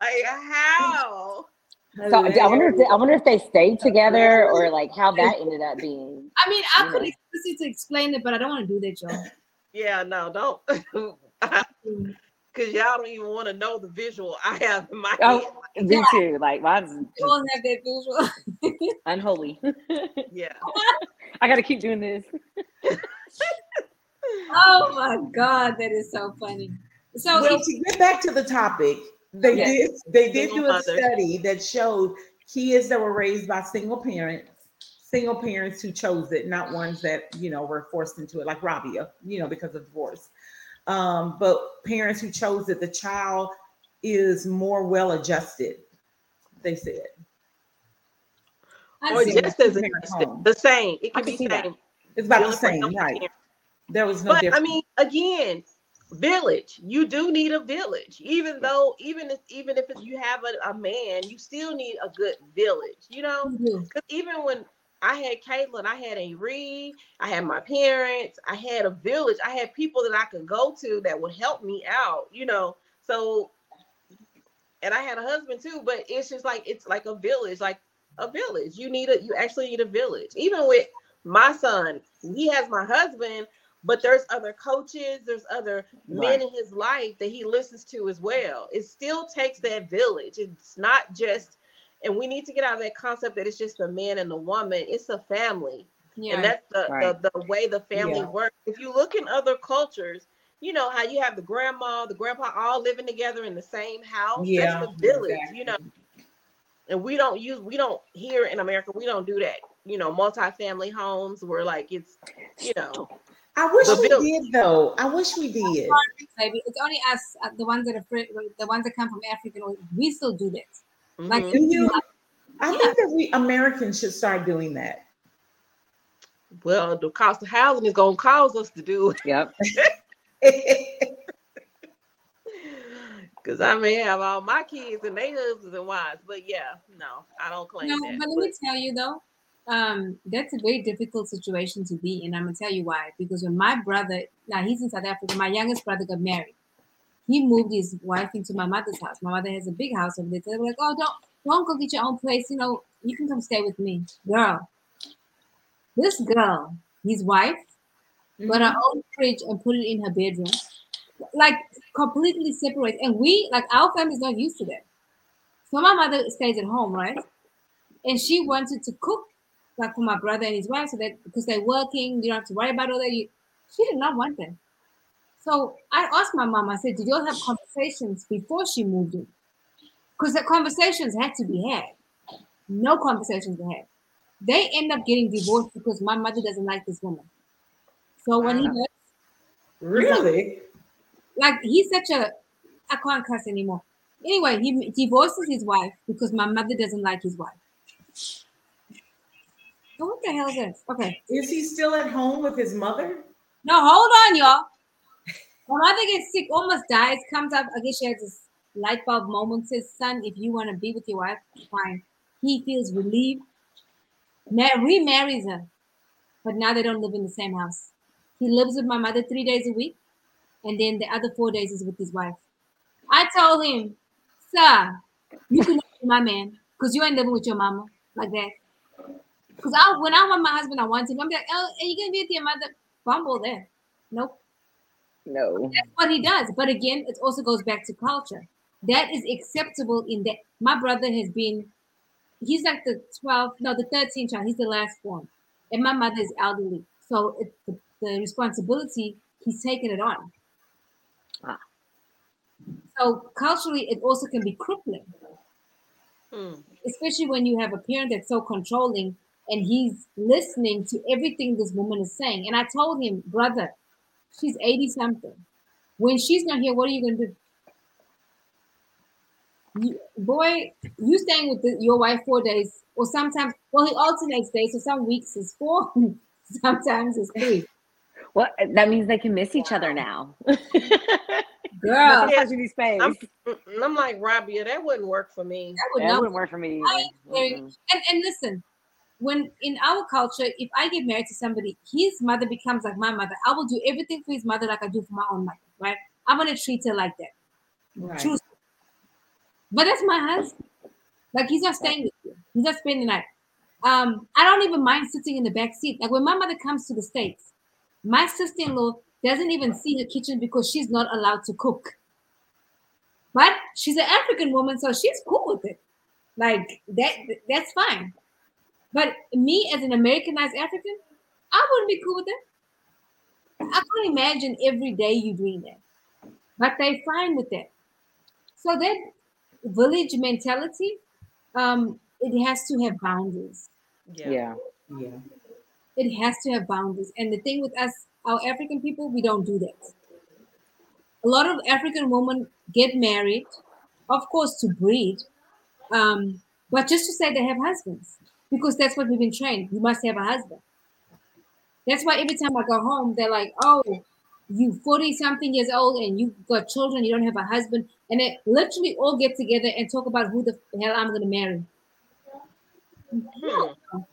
Like how? So I wonder if they, I wonder if they stayed together or like how that ended up being. I mean, I could explicitly to explain it, but I don't want to do that, y'all. Yeah, no, don't, because y'all don't even want to know the visual I have in my oh, head. Me yeah. too. Like mine's. You won't have that visual. Unholy. Yeah. I got to keep doing this. Oh my God, that is so funny. So well, to get back to the topic, they yes. did they did single do a mothers. Study that showed kids that were raised by single parents, single parents who chose it, not ones that, you know, were forced into it, like Rabia, you know, because of divorce. Um, but parents who chose it, the child is more well adjusted, they said. Or just as the same. It can be same. That. It's about the same, right? Parents. There was no but, difference. I mean, again. Village, you do need a village, even though even if even if you have a, a man, you still need a good village, you know. Mm-hmm. Cause even when I had Caitlin, I had a Reed, I had my parents, I had a village, I had people that I could go to that would help me out, you know. So, and I had a husband too, but it's just like it's like a village, like a village. You need a you actually need a village. Even with my son, he has my husband. But there's other coaches, there's other men right. in his life that he listens to as well. It still takes that village. It's not just, and we need to get out of that concept that it's just a man and a woman. It's a family. Yeah. And that's the, right. the, the way the family yeah. works. If you look in other cultures, you know how you have the grandma, the grandpa all living together in the same house. Yeah. That's the village, exactly. you know. And we don't use, we don't here in America, we don't do that. You know, multi-family homes where like it's, you know. I wish we did, though. I wish we did. It's only us, uh, the ones that are the ones that come from Africa. We still do that. Mm-hmm. Like, do you, I yeah. think that we Americans should start doing that. Well, the cost of housing is going to cause us to do it. Yep. Because I may have all my kids and their husbands and wives, but yeah, no, I don't claim no, that. But let me tell you though. Um, that's a very difficult situation to be in. I'm going to tell you why. Because when my brother, now he's in South Africa, my youngest brother got married. He moved his wife into my mother's house. My mother has a big house over there. They were like, oh, don't, don't go get your own place. You know, you can come stay with me. Girl, this girl, his wife, mm-hmm. got her own fridge and put it in her bedroom. Like, completely separate. And we, like, our family's not used to that. So my mother stays at home, right? And she wanted to cook. Like for my brother and his wife, so that because they're working, you don't have to worry about all that. You, she did not want that. So I asked my mom, I said, did you all have conversations before she moved in? Because the conversations had to be had. No conversations were had. They end up getting divorced because my mother doesn't like this woman. So when uh, he does, really? Like, like he's such a, I can't cuss anymore. Anyway, he divorces his wife because my mother doesn't like his wife. Oh, what the hell is this? Okay. Is he still at home with his mother? No, hold on, y'all. When my mother gets sick, almost dies, comes up. I guess she has this light bulb moment. Says, son, if you want to be with your wife, fine. He feels relieved. Mar- remarries her. But now they don't live in the same house. He lives with my mother three days a week. And then the other four days is with his wife. I told him, sir, you can be my man. Because you ain't living with your mama like that. Because I, when I want my husband, I want him. I'm like, oh, are you going to be with your mother? Bumble there. Nope. No. That's what he does. But again, it also goes back to culture. That is acceptable in that. My brother has been, he's like the twelfth, no, the thirteenth child. He's the last born. And my mother is elderly. So it, the, the responsibility, he's taken it on. Ah. So culturally, it also can be crippling. Mm. Especially when you have a parent that's so controlling and he's listening to everything this woman is saying. And I told him, brother, she's eighty something. When she's not here, what are you going to do? You, boy, you staying with the, your wife four days or sometimes, well, he alternates days. So some weeks is four, sometimes it's three. Well, that means they can miss each other now. Girl, I'm, I'm, I'm like, Rabia, that wouldn't work for me. That, would that wouldn't work for me. Mm-hmm. And, and listen, when in our culture, if I get married to somebody, his mother becomes like my mother. I will do everything for his mother like I do for my own mother, right? I'm going to treat her like that. Right. True. But that's my husband. Like, he's not staying with you. He's not spending the night. Um, I don't even mind sitting in the back seat. Like, when my mother comes to the States, my sister-in-law doesn't even see her kitchen because she's not allowed to cook. But she's an African woman, so she's cool with it. Like, that that's fine. But me as an Americanized African, I wouldn't be cool with it. I can't imagine every day you doing that. But they're fine with that. So that village mentality, um, it has to have boundaries. Yeah. Yeah. Yeah. It has to have boundaries. And the thing with us, our African people, we don't do that. A lot of African women get married, of course, to breed, um, but just to say they have husbands, because that's what we've been trained. You must have a husband. That's why every time I go home, they're like, oh, you forty-something years old and you've got children, you don't have a husband. And they literally all get together and talk about who the hell I'm going to marry. Hmm. No. Wow.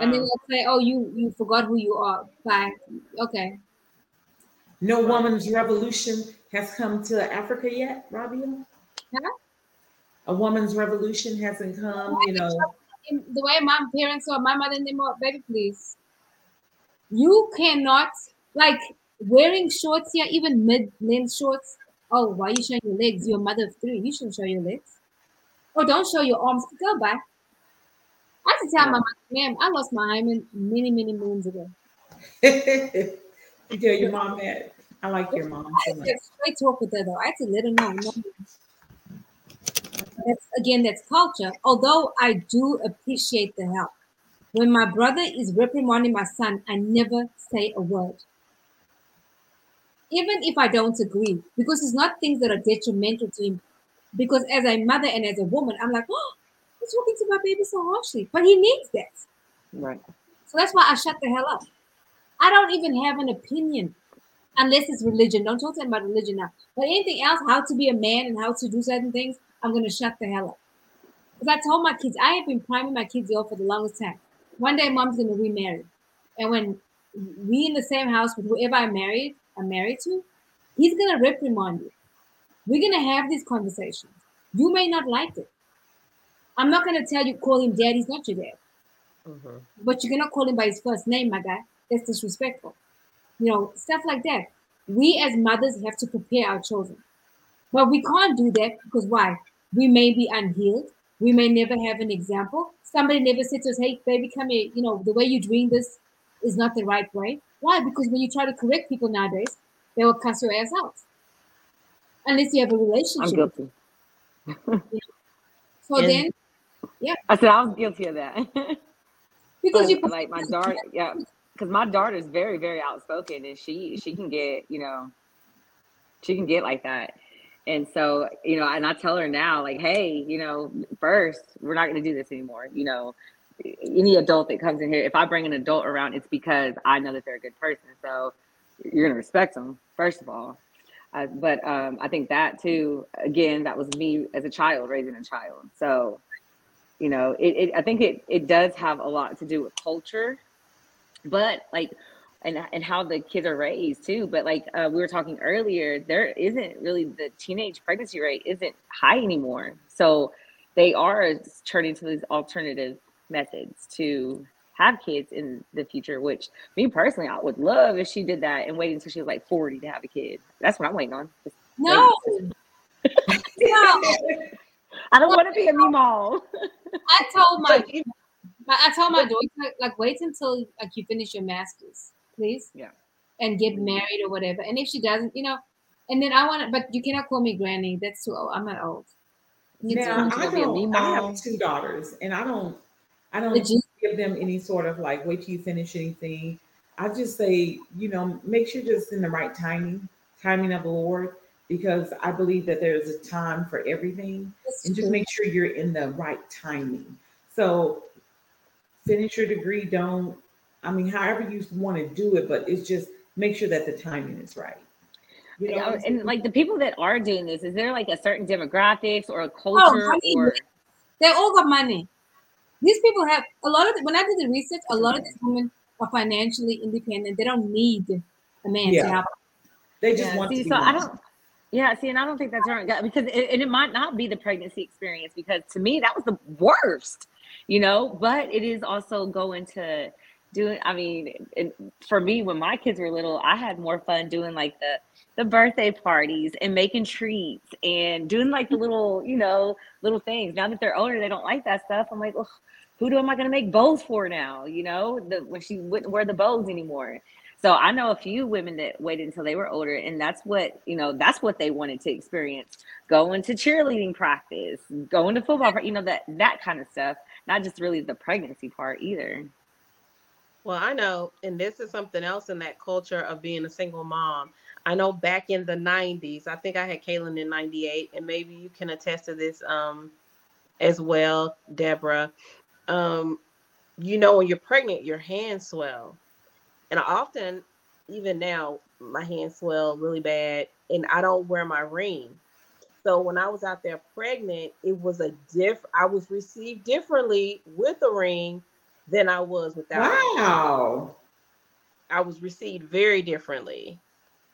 And then they'll say, oh, you you forgot who you are. Bye. Okay. No woman's revolution has come to Africa yet, Rabia? Huh? A woman's revolution hasn't come, you know. The way my parents or my mother and them were, baby, please. You cannot, like, wearing shorts here, even mid-length shorts. Oh, why are you showing your legs? You're a mother of three. You shouldn't show your legs. Or don't show your arms. Go back. I had to tell yeah. my mother, ma'am, I lost my hymen many, many moons ago. You tell your mom that. I like your mom. I had to straight talk with her, though. I had to let her know. No. That's, again, that's culture. Although I do appreciate the help. When my brother is reprimanding my son, I never say a word. Even if I don't agree, because it's not things that are detrimental to him. Because as a mother and as a woman, I'm like, oh, he's talking to my baby so harshly. But he needs that. Right. So that's why I shut the hell up. I don't even have an opinion unless it's religion. Don't talk to him about religion now. But anything else, how to be a man and how to do certain things, I'm going to shut the hell up. Because I told my kids, I have been priming my kids off for the longest time. One day, mom's going to remarry. And when we in the same house with whoever I married, I'm married to, he's going to reprimand you. We're going to have these conversations. You may not like it. I'm not going to tell you, call him dad. He's not your dad. Mm-hmm. But you're going to call him by his first name, my guy. That's disrespectful. You know, stuff like that. We as mothers have to prepare our children. But we can't do that because why? We may be unhealed. We may never have an example. Somebody never said to us, hey, baby, come here. You know, the way you're doing this is not the right way. Why? Because when you try to correct people nowadays, they will cuss your ass out. Unless you have a relationship. I'm guilty. Yeah. So and then, yeah. I said I was guilty of that. Because so, you like my daughter, yeah. Because my daughter is very, very outspoken, and she she can get, you know, she can get like that. And so, you know, and I tell her now, like, hey, you know, first, we're not going to do this anymore. You know, any adult that comes in here, if I bring an adult around, it's because I know that they're a good person. So you're going to respect them, first of all. Uh, but um, I think that too, again, that was me as a child, raising a child. So, you know, it, it I think it, it does have a lot to do with culture, but like, and and how the kids are raised too. But like uh, we were talking earlier, there isn't really, the teenage pregnancy rate isn't high anymore. So they are turning to these alternative methods to have kids in the future, which me personally, I would love if she did that and waited until she was like forty to have a kid. That's what I'm waiting on. Just no. Waiting. no. I don't want to be a me mom. I told my I told my daughter, like, wait until like you finish your master's, please. Yeah. And get married or whatever. And if she doesn't, you know, and then I want, but you cannot call me granny. That's too old. I'm not old. Now, I, don't, I have two daughters and I don't I don't you- give them any sort of like, wait till you finish anything. I just say, you know, make sure you're just in the right timing, timing of the Lord, because I believe that there's a time for everything. That's and just true. Make sure you're in the right timing. So finish your degree, don't, I mean, however you want to do it, but it's just make sure that the timing is right. You know, and like the people that are doing this, is there like a certain demographics or a culture? Oh, or they all got money. These people have a lot of. The, when I did the research, a lot of these women are financially independent. They don't need a man yeah. to help. They just yeah. want see, to. So I don't. Yeah, see, and I don't think that's right, because it, and it might not be the pregnancy experience, because to me that was the worst, you know. But it is also going to doing. I mean, it, for me, when my kids were little, I had more fun doing like the. the birthday parties and making treats and doing like the little, you know, little things. Now that they're older, they don't like that stuff. I'm like, well, who do am I going to make bows for now? You know, the, when she wouldn't wear the bows anymore. So I know a few women that waited until they were older, and that's what, you know, that's what they wanted to experience. Going to cheerleading practice, going to football, you know, that, that kind of stuff, not just really the pregnancy part either. Well, I know, and this is something else in that culture of being a single mom. I know back in the nineties, I think I had Kaylin in ninety-eight, and maybe you can attest to this um, as well, Deborah. Um, you know, when you're pregnant, your hands swell. And I often, even now, my hands swell really bad, and I don't wear my ring. So when I was out there pregnant, it was a diff. I was received differently with a ring than I was without. Wow. I was received very differently.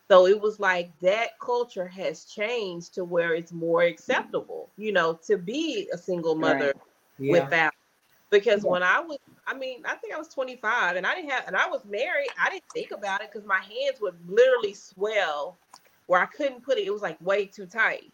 So it was like that culture has changed to where it's more acceptable, you know, to be a single mother right. yeah. without. Because yeah. when I was, I mean, I think I was twenty-five and I didn't have, and I was married. I didn't think about it because my hands would literally swell where I couldn't put it. It was like way too tight.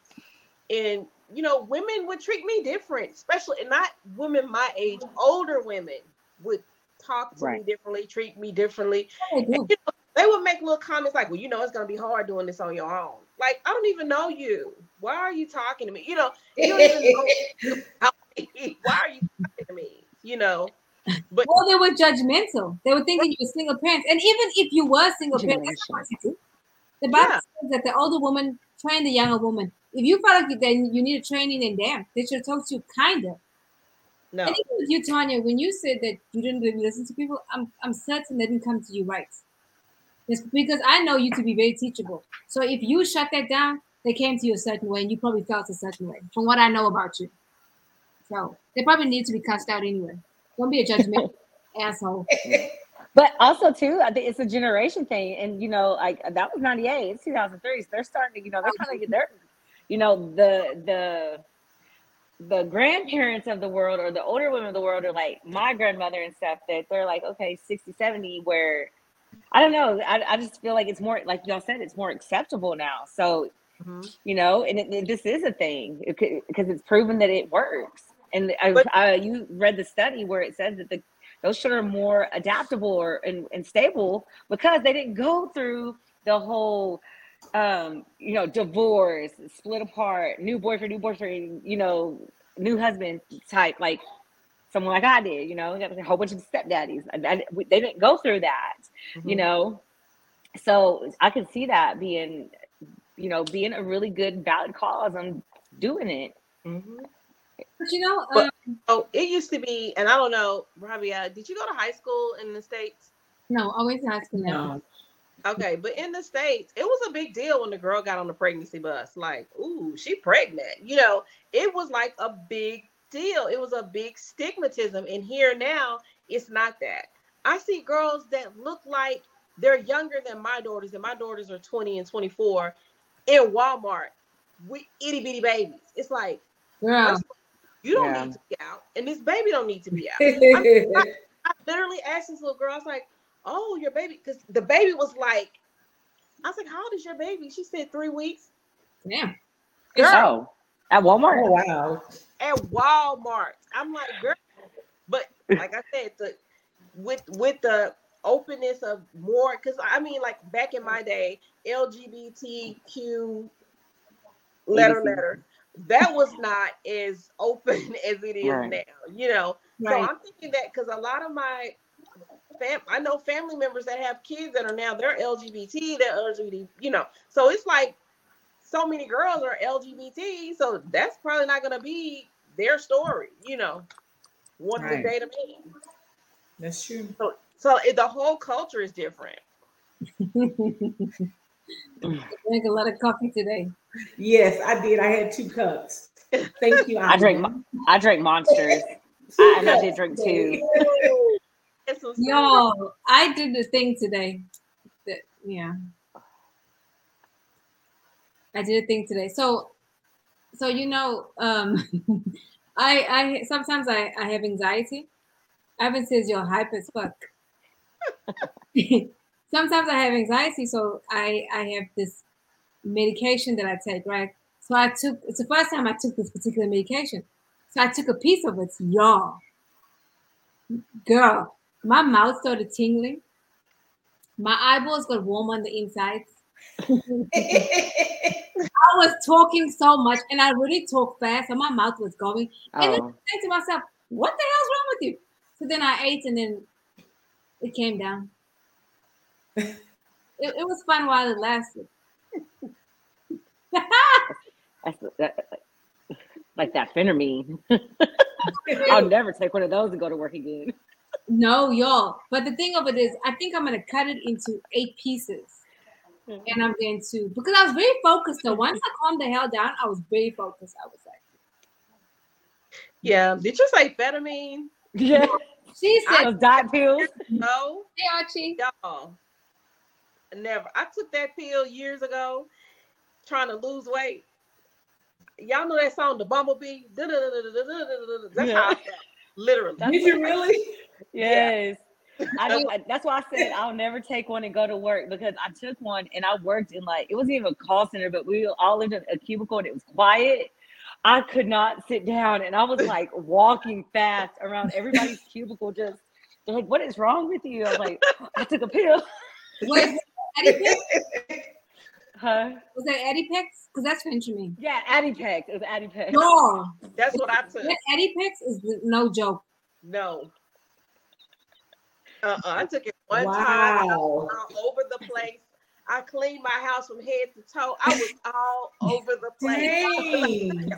And you know, women would treat me different, especially, and not women my age, older women would talk to right. me differently, treat me differently. Oh, and, you know, they would make little comments like, well, you know, it's going to be hard doing this on your own. Like, I don't even know you. Why are you talking to me? You know, you don't even know me. Why are you talking to me? You know. But well, they were judgmental. They were thinking you were single parents. And even if you were single parents, that's not what you do. The Bible yeah. says that the older woman trained the younger woman. If you felt like then you need a training in them, they should talk to you kinder. No. And even with you, Tanya, when you said that you didn't really listen to people, I'm I'm certain they didn't come to you right. It's because I know you to be very teachable. So if you shut that down, they came to you a certain way, and you probably felt a certain way from what I know about you. So they probably need to be cussed out anyway. Don't be a judgmental asshole. But also, too, I think it's a generation thing. And, you know, like that was ninety-eight. It's two thousand three. So they're starting to, you know, they're kind of get their, you know, the the the grandparents of the world or the older women of the world are like my grandmother and stuff, that they're like, okay, sixty, seventy, where I don't know. I, I just feel like it's more, like y'all said, it's more acceptable now. So, mm-hmm. you know, and it, it, this is a thing because it, it's proven that it works. And I, but, I, you read the study where it says that the those children are more adaptable or and, and stable because they didn't go through the whole, um, you know, divorce, split apart, new boyfriend, new boyfriend, you know, new husband type, like someone like I did, you know, a whole bunch of stepdaddies. I, I, they didn't go through that, mm-hmm. you know. So I could see that being, you know, being a really good valid cause on doing it. Mm-hmm. But you know, um, Oh, it used to be, and I don't know, Rabia, did you go to high school in the States? No, always high school. No. Okay, but in the States, it was a big deal when the girl got on the pregnancy bus. Like, ooh, she pregnant. You know, it was like a big deal. It was a big stigmatism. And here now, it's not that. I see girls that look like they're younger than my daughters, and my daughters are twenty and twenty-four in Walmart with itty bitty babies. It's like, yeah. You don't yeah. need to be out, and this baby don't need to be out. I, I, I literally asked this little girl, I was like, oh, your baby, because the baby was like, I was like, how old is your baby? She said three weeks. Yeah. Girl, oh, at Walmart? Oh, wow. At Walmart. I'm like, girl. But like I said, the, with with the openness of more, because I mean, like back in my day, L G B T Q letter, letter. That was not as open as it is right. now, you know. Right. So I'm thinking that because a lot of my, fam- I know family members that have kids that are now, they're L G B T, they're L G B T, you know. So it's like so many girls are L G B T, so that's probably not going to be their story, you know, once right. they date a man. That's true. So, so it, the whole culture is different. Drink a lot of coffee today. Yes, I did. I had two cups. Thank you. I drink. I drink Monsters. I, and I did drink two. Yo, I did the thing today. The, yeah, I did a thing today. So, so you know, um, I I sometimes I, I have anxiety. Evan says you're hype as fuck. Sometimes I have anxiety, so I, I have this medication that I take, right? So I took, it's the first time I took this particular medication. So I took a piece of it, y'all. Girl, my mouth started tingling. My eyeballs got warm on the insides. I was talking so much, and I really talked fast, and my mouth was going. And oh. then I said to myself, what the hell's wrong with you? So then I ate, and then it came down. It, it was fun while it lasted. That's, that, like that phentermine. I'll never take one of those and go to work again. No, y'all. But the thing of it is, I think I'm going to cut it into eight pieces. Mm-hmm. And I'm going to, because I was very focused. So once I calmed the hell down, I was very focused. I was like, yeah. Did you say phentermine? Yeah. She said, dot pills. No. Hey, Archie. Y'all. Never. I took that pill years ago trying to lose weight. Y'all know that song, The Bumblebee? That's yeah. how I felt. Literally. That's Did you really? I, yes. Yeah. I do, that's why I said I'll never take one and go to work, because I took one and I worked in like, it wasn't even a call center, but we all lived in a cubicle and it was quiet. I could not sit down and I was like walking fast around everybody's cubicle. Just, they're like, what is wrong with you? I was like, I took a pill. What? Adipex? Huh? Was that Adipex? Because that's phentermine. Yeah, Adipex. It was Adipex. No. That's what I took. That Adipex is no joke. No. Uh-uh. I took it one wow. time. I was all over the place. I cleaned my house from head to toe. I was all over the place.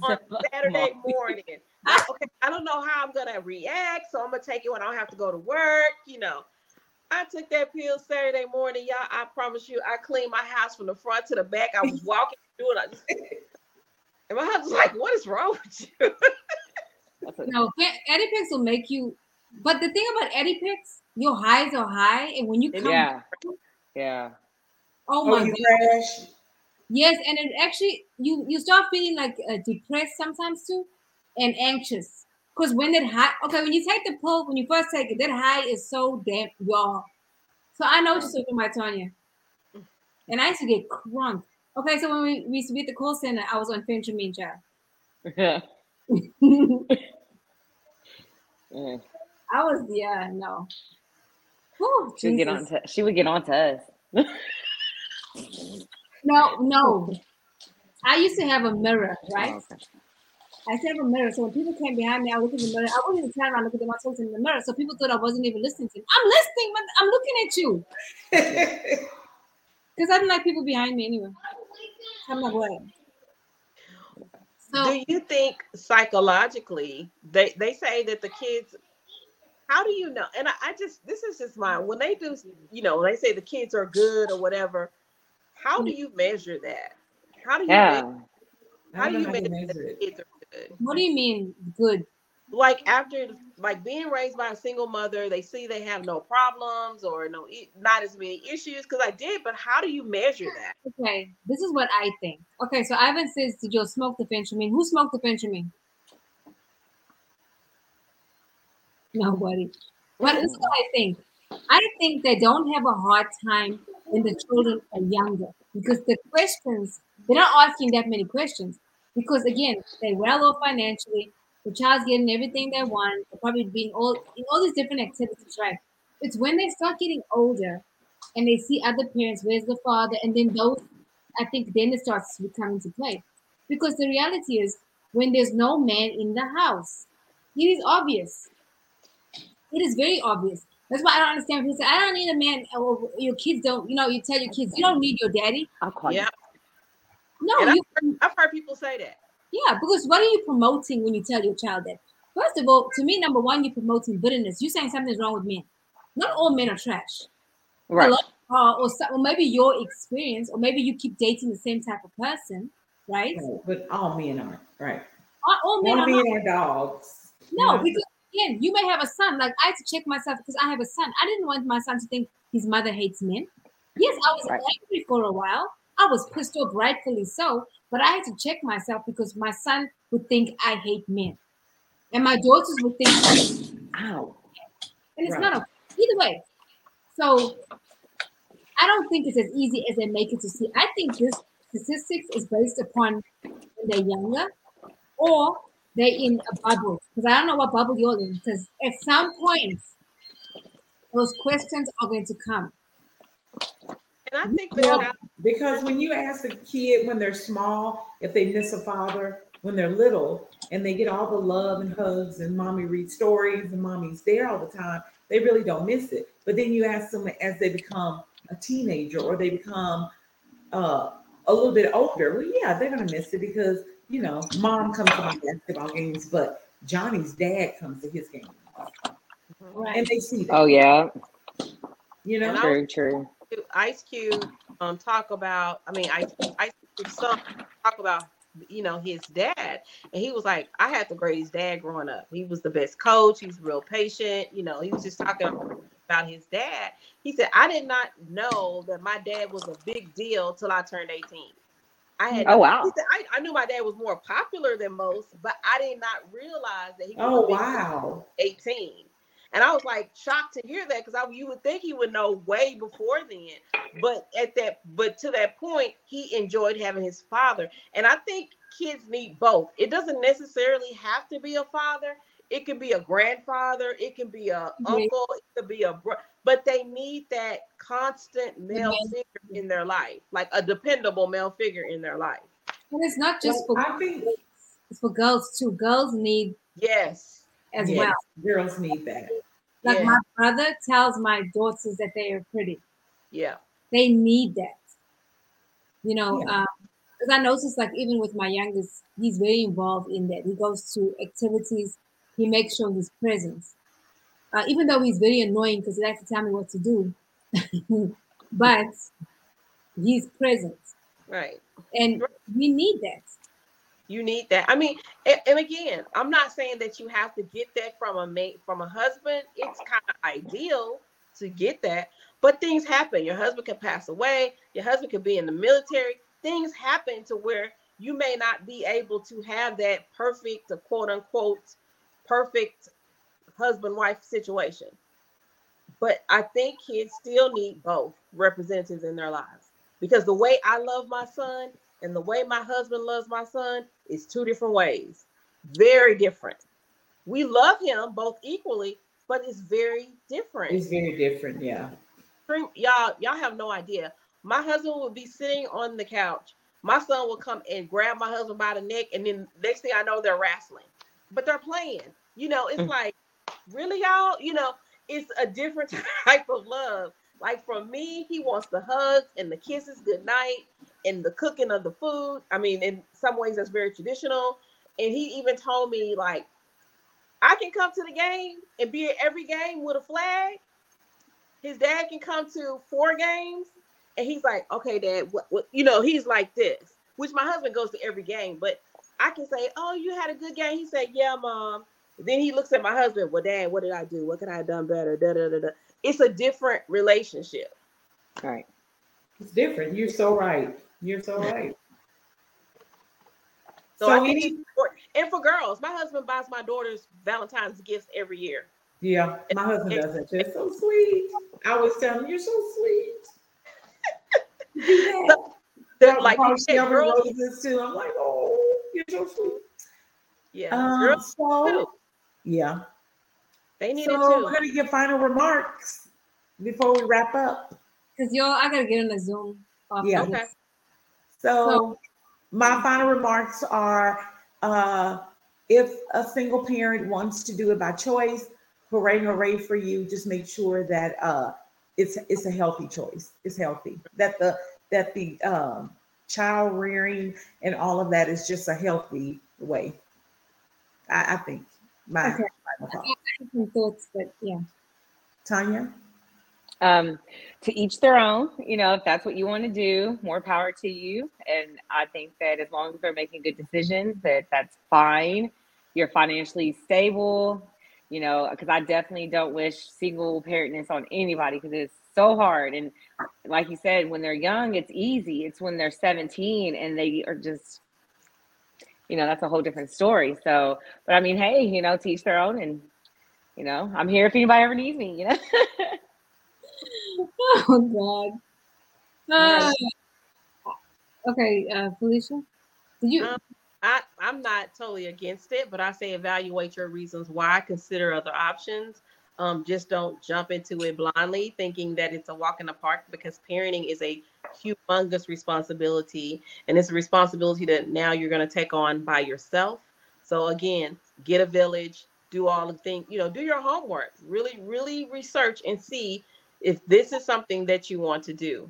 Like, on Saturday morning. Like, okay, I don't know how I'm going to react, so I'm going to take it when I don't have to go to work, you know. I took that pill Saturday morning, y'all. I promise you, I cleaned my house from the front to the back. I was walking through it. I just, and my husband's like, what is wrong with you? No, Adipex will make you. But the thing about Adipex, your highs are high. And when you come yeah. down, yeah. oh, my oh, gosh. Yes, and it actually, you, you start feeling like uh, depressed sometimes too and anxious. Because when that high, okay, when you take the pill, when you first take it, that high is so damn y'all. So I know what you're talking about, Tanya. And I used to get crunk. Okay, so when we, we used to be at the call center, I was on phentermine, child. Yeah. mm. I was, yeah, no. Whew, she, would get on to, she would get on to us. no, no. I used to have a mirror, right? Oh, okay. I said a mirror, so when people came behind me, I looked in the mirror. I wouldn't even turn around and look at myself in the mirror, so people thought I wasn't even listening to them. I'm listening, but I'm looking at you. Because I don't like people behind me anyway. I'm like, what? So, do you think psychologically, they, they say that the kids, how do you know? And I, I just, this is just my, when they do, you know, when they say the kids are good or whatever, how do you measure that? How do you, yeah. measure, how do you measure, measure that the kids are good? What do you mean good? Like after, like being raised by a single mother, they see they have no problems or no, not as many issues. Because I did, but how do you measure that? Okay, this is what I think. Okay, so Ivan says, did you smoke the phentermine? Who smoked the phentermine? Nobody. But this is what I think. I think they don't have a hard time when the children are younger because the questions, they're not asking that many questions because again, they're well off financially. The child's getting everything they want. They're probably being all in all these different activities, right? It's when they start getting older and they see other parents, where's the father? And then those, I think then it starts to come into play. Because the reality is when there's no man in the house, it is obvious. It is very obvious. That's why I don't understand people say, I don't need a man. Or your kids don't, you know, you tell your kids, you don't need your daddy. I'll call yeah. you. No, I've, you, heard, I've heard people say that. Yeah, because what are you promoting when you tell your child that? First of all, to me, number one, you're promoting bitterness. You're saying something's wrong with men. Not all men are trash. Right. Lot, uh, or, or maybe your experience, or maybe you keep dating the same type of person, right? right. But all men aren't, right? All, all men all are men are dogs. No, because again, you may have a son. Like I had to check myself because I have a son. I didn't want my son to think his mother hates men. Yes, I was right. angry for a while. I was pissed off, rightfully so, but I had to check myself because my son would think I hate men. And my daughters would think, ow. And it's right. not okay. Either way. So I don't think it's as easy as they make it to see. I think this statistics is based upon when they're younger or they're in a bubble. Because I don't know what bubble you're in. Because at some point, those questions are going to come. And I think well, because when you ask a kid when they're small, if they miss a father when they're little and they get all the love and hugs and mommy reads stories and mommy's there all the time, they really don't miss it. But then you ask them as they become a teenager or they become uh, a little bit older, well, yeah, they're going to miss it because, you know, mom comes to my basketball games, but Johnny's dad comes to his games. Right. And they see that. Oh, yeah. You know? Very true. Ice Cube um talk about I mean Ice Ice Cube son talk about you know his dad and he was like I had the greatest dad growing up. He was the best coach, he was real patient, you know, he was just talking about his dad. He said I did not know that my dad was a big deal till I turned eighteen. I had oh wow he said, I, I knew my dad was more popular than most, but I did not realize that he was oh, a big wow. deal at eighteen. And I was like shocked to hear that because I you would think he would know way before then, but at that but to that point he enjoyed having his father. And I think kids need both. It doesn't necessarily have to be a father. It can be a grandfather. It can be a mm-hmm. uncle. It could be a bro. But they need that constant male mm-hmm. figure in their life, like a dependable male figure in their life. And it's not just well, for I think it's for girls too. Girls need yes. as yes, well. Girls need that. Like yeah. my brother tells my daughters that they are pretty. Yeah. They need that. You know, because yeah. um, I noticed like even with my youngest, he's very involved in that. He goes to activities. He makes sure he's present. Uh, even though he's very annoying because he likes to tell me what to do. But he's present. Right. And we need that. You need that. I mean, and, and again, I'm not saying that you have to get that from a mate, from a husband. It's kind of ideal to get that, but things happen. Your husband can pass away. Your husband could be in the military. Things happen to where you may not be able to have that perfect, quote unquote, perfect husband-wife situation. But I think kids still need both representatives in their lives because the way I love my son and the way my husband loves my son is two different ways. Very different. We love him both equally, but it's very different. It's very different, yeah. Y'all, y'all have no idea. My husband would be sitting on the couch. My son will come and grab my husband by the neck, and then next thing I know, they're wrestling. But they're playing. You know, it's like, really, y'all? You know, it's a different type of love. Like, from me, he wants the hugs and the kisses, good night. in the cooking of the food. I mean, in some ways that's very traditional. And he even told me, like, I can come to the game and be at every game with a flag. His dad can come to four games. And he's like, okay, Dad, what, what, you know, he's like this, which my husband goes to every game, but I can say, oh, you had a good game. He said, yeah, Mom. Then he looks at my husband. Well, Dad, what did I do? What could I have done better? Da, da, da, da. It's a different relationship. Right. It's different. You're so right. You're so right. So, so I think it's important. And for girls, my husband buys my daughters Valentine's gifts every year. Yeah, my and, husband and, does that. You're so sweet. I was telling him, you're so sweet. Yeah. So, they're like, you said, girls, roses too. I'm like, oh, you're so sweet. Yeah, um, girls so, too. Yeah. They need so it too. We're gonna get final remarks before we wrap up. Cause y'all, I gotta get in the Zoom. Office. Yeah. Okay. So, so my final remarks are: uh, if a single parent wants to do it by choice, hooray, hooray for you! Just make sure that uh, it's it's a healthy choice. It's healthy. That the that the um, child rearing and all of that is just a healthy way. I, I think my. Okay. Some thoughts, but yeah. Tanya? Um, to each their own, you know, if that's what you want to do, more power to you. And I think that as long as they're making good decisions, that that's fine. You're financially stable, you know, because I definitely don't wish single parentness on anybody because it's so hard. And like you said, when they're young, it's easy. It's when they're seventeen and they are just, you know, that's a whole different story. So, but I mean, hey, you know, to each their own, and, you know, I'm here if anybody ever needs me, you know? Oh, God. Uh, okay, uh, Felicia, did you? Um, I, I'm not totally against it, but I say evaluate your reasons why. Consider other options. Um, just don't jump into it blindly thinking that it's a walk in the park, because parenting is a humongous responsibility, and it's a responsibility that now you're going to take on by yourself. So again, get a village, do all the things, you know, do your homework, really, really research and see if this is something that you want to do.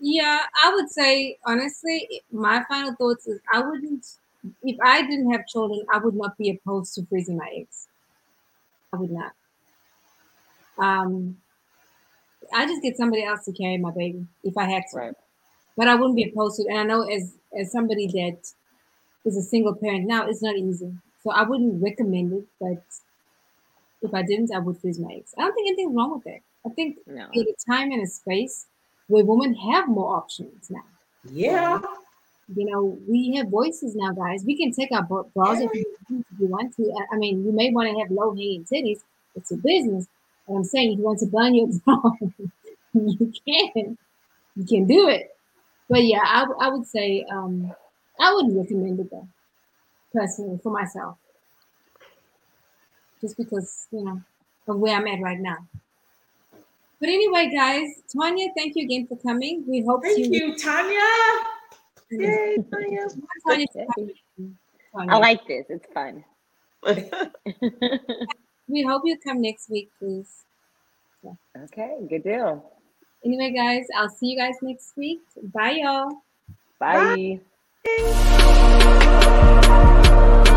Yeah, I would say, honestly, my final thoughts is I wouldn't, if I didn't have children, I would not be opposed to freezing my eggs. I would not. Um, I just get somebody else to carry my baby if I had to, right. But I wouldn't be opposed to it. And I know as as somebody that is a single parent now, it's not easy. So I wouldn't recommend it. But if I didn't, I would freeze my eggs. I don't think anything's wrong with that. I think no. At a time and a space where women have more options now. Yeah. So, you know, we have voices now, guys. We can take our bras yeah. if we want to. I mean, you may want to have low hanging titties. It's a business. What I'm saying, if you want to burn your dog, you can. You can do it. But yeah, I, I would say um, I wouldn't recommend it though, personally, for myself. Just because, you know, of where I'm at right now. But anyway, guys, Tanya, thank you again for coming. We hope thank you. Thank you, Tanya. Yay, Tanya. Tanya, Tanya. I like this. It's fun. We hope you come next week, please. Yeah. Okay, good deal. Anyway, guys, I'll see you guys next week. Bye, y'all. Bye. Bye.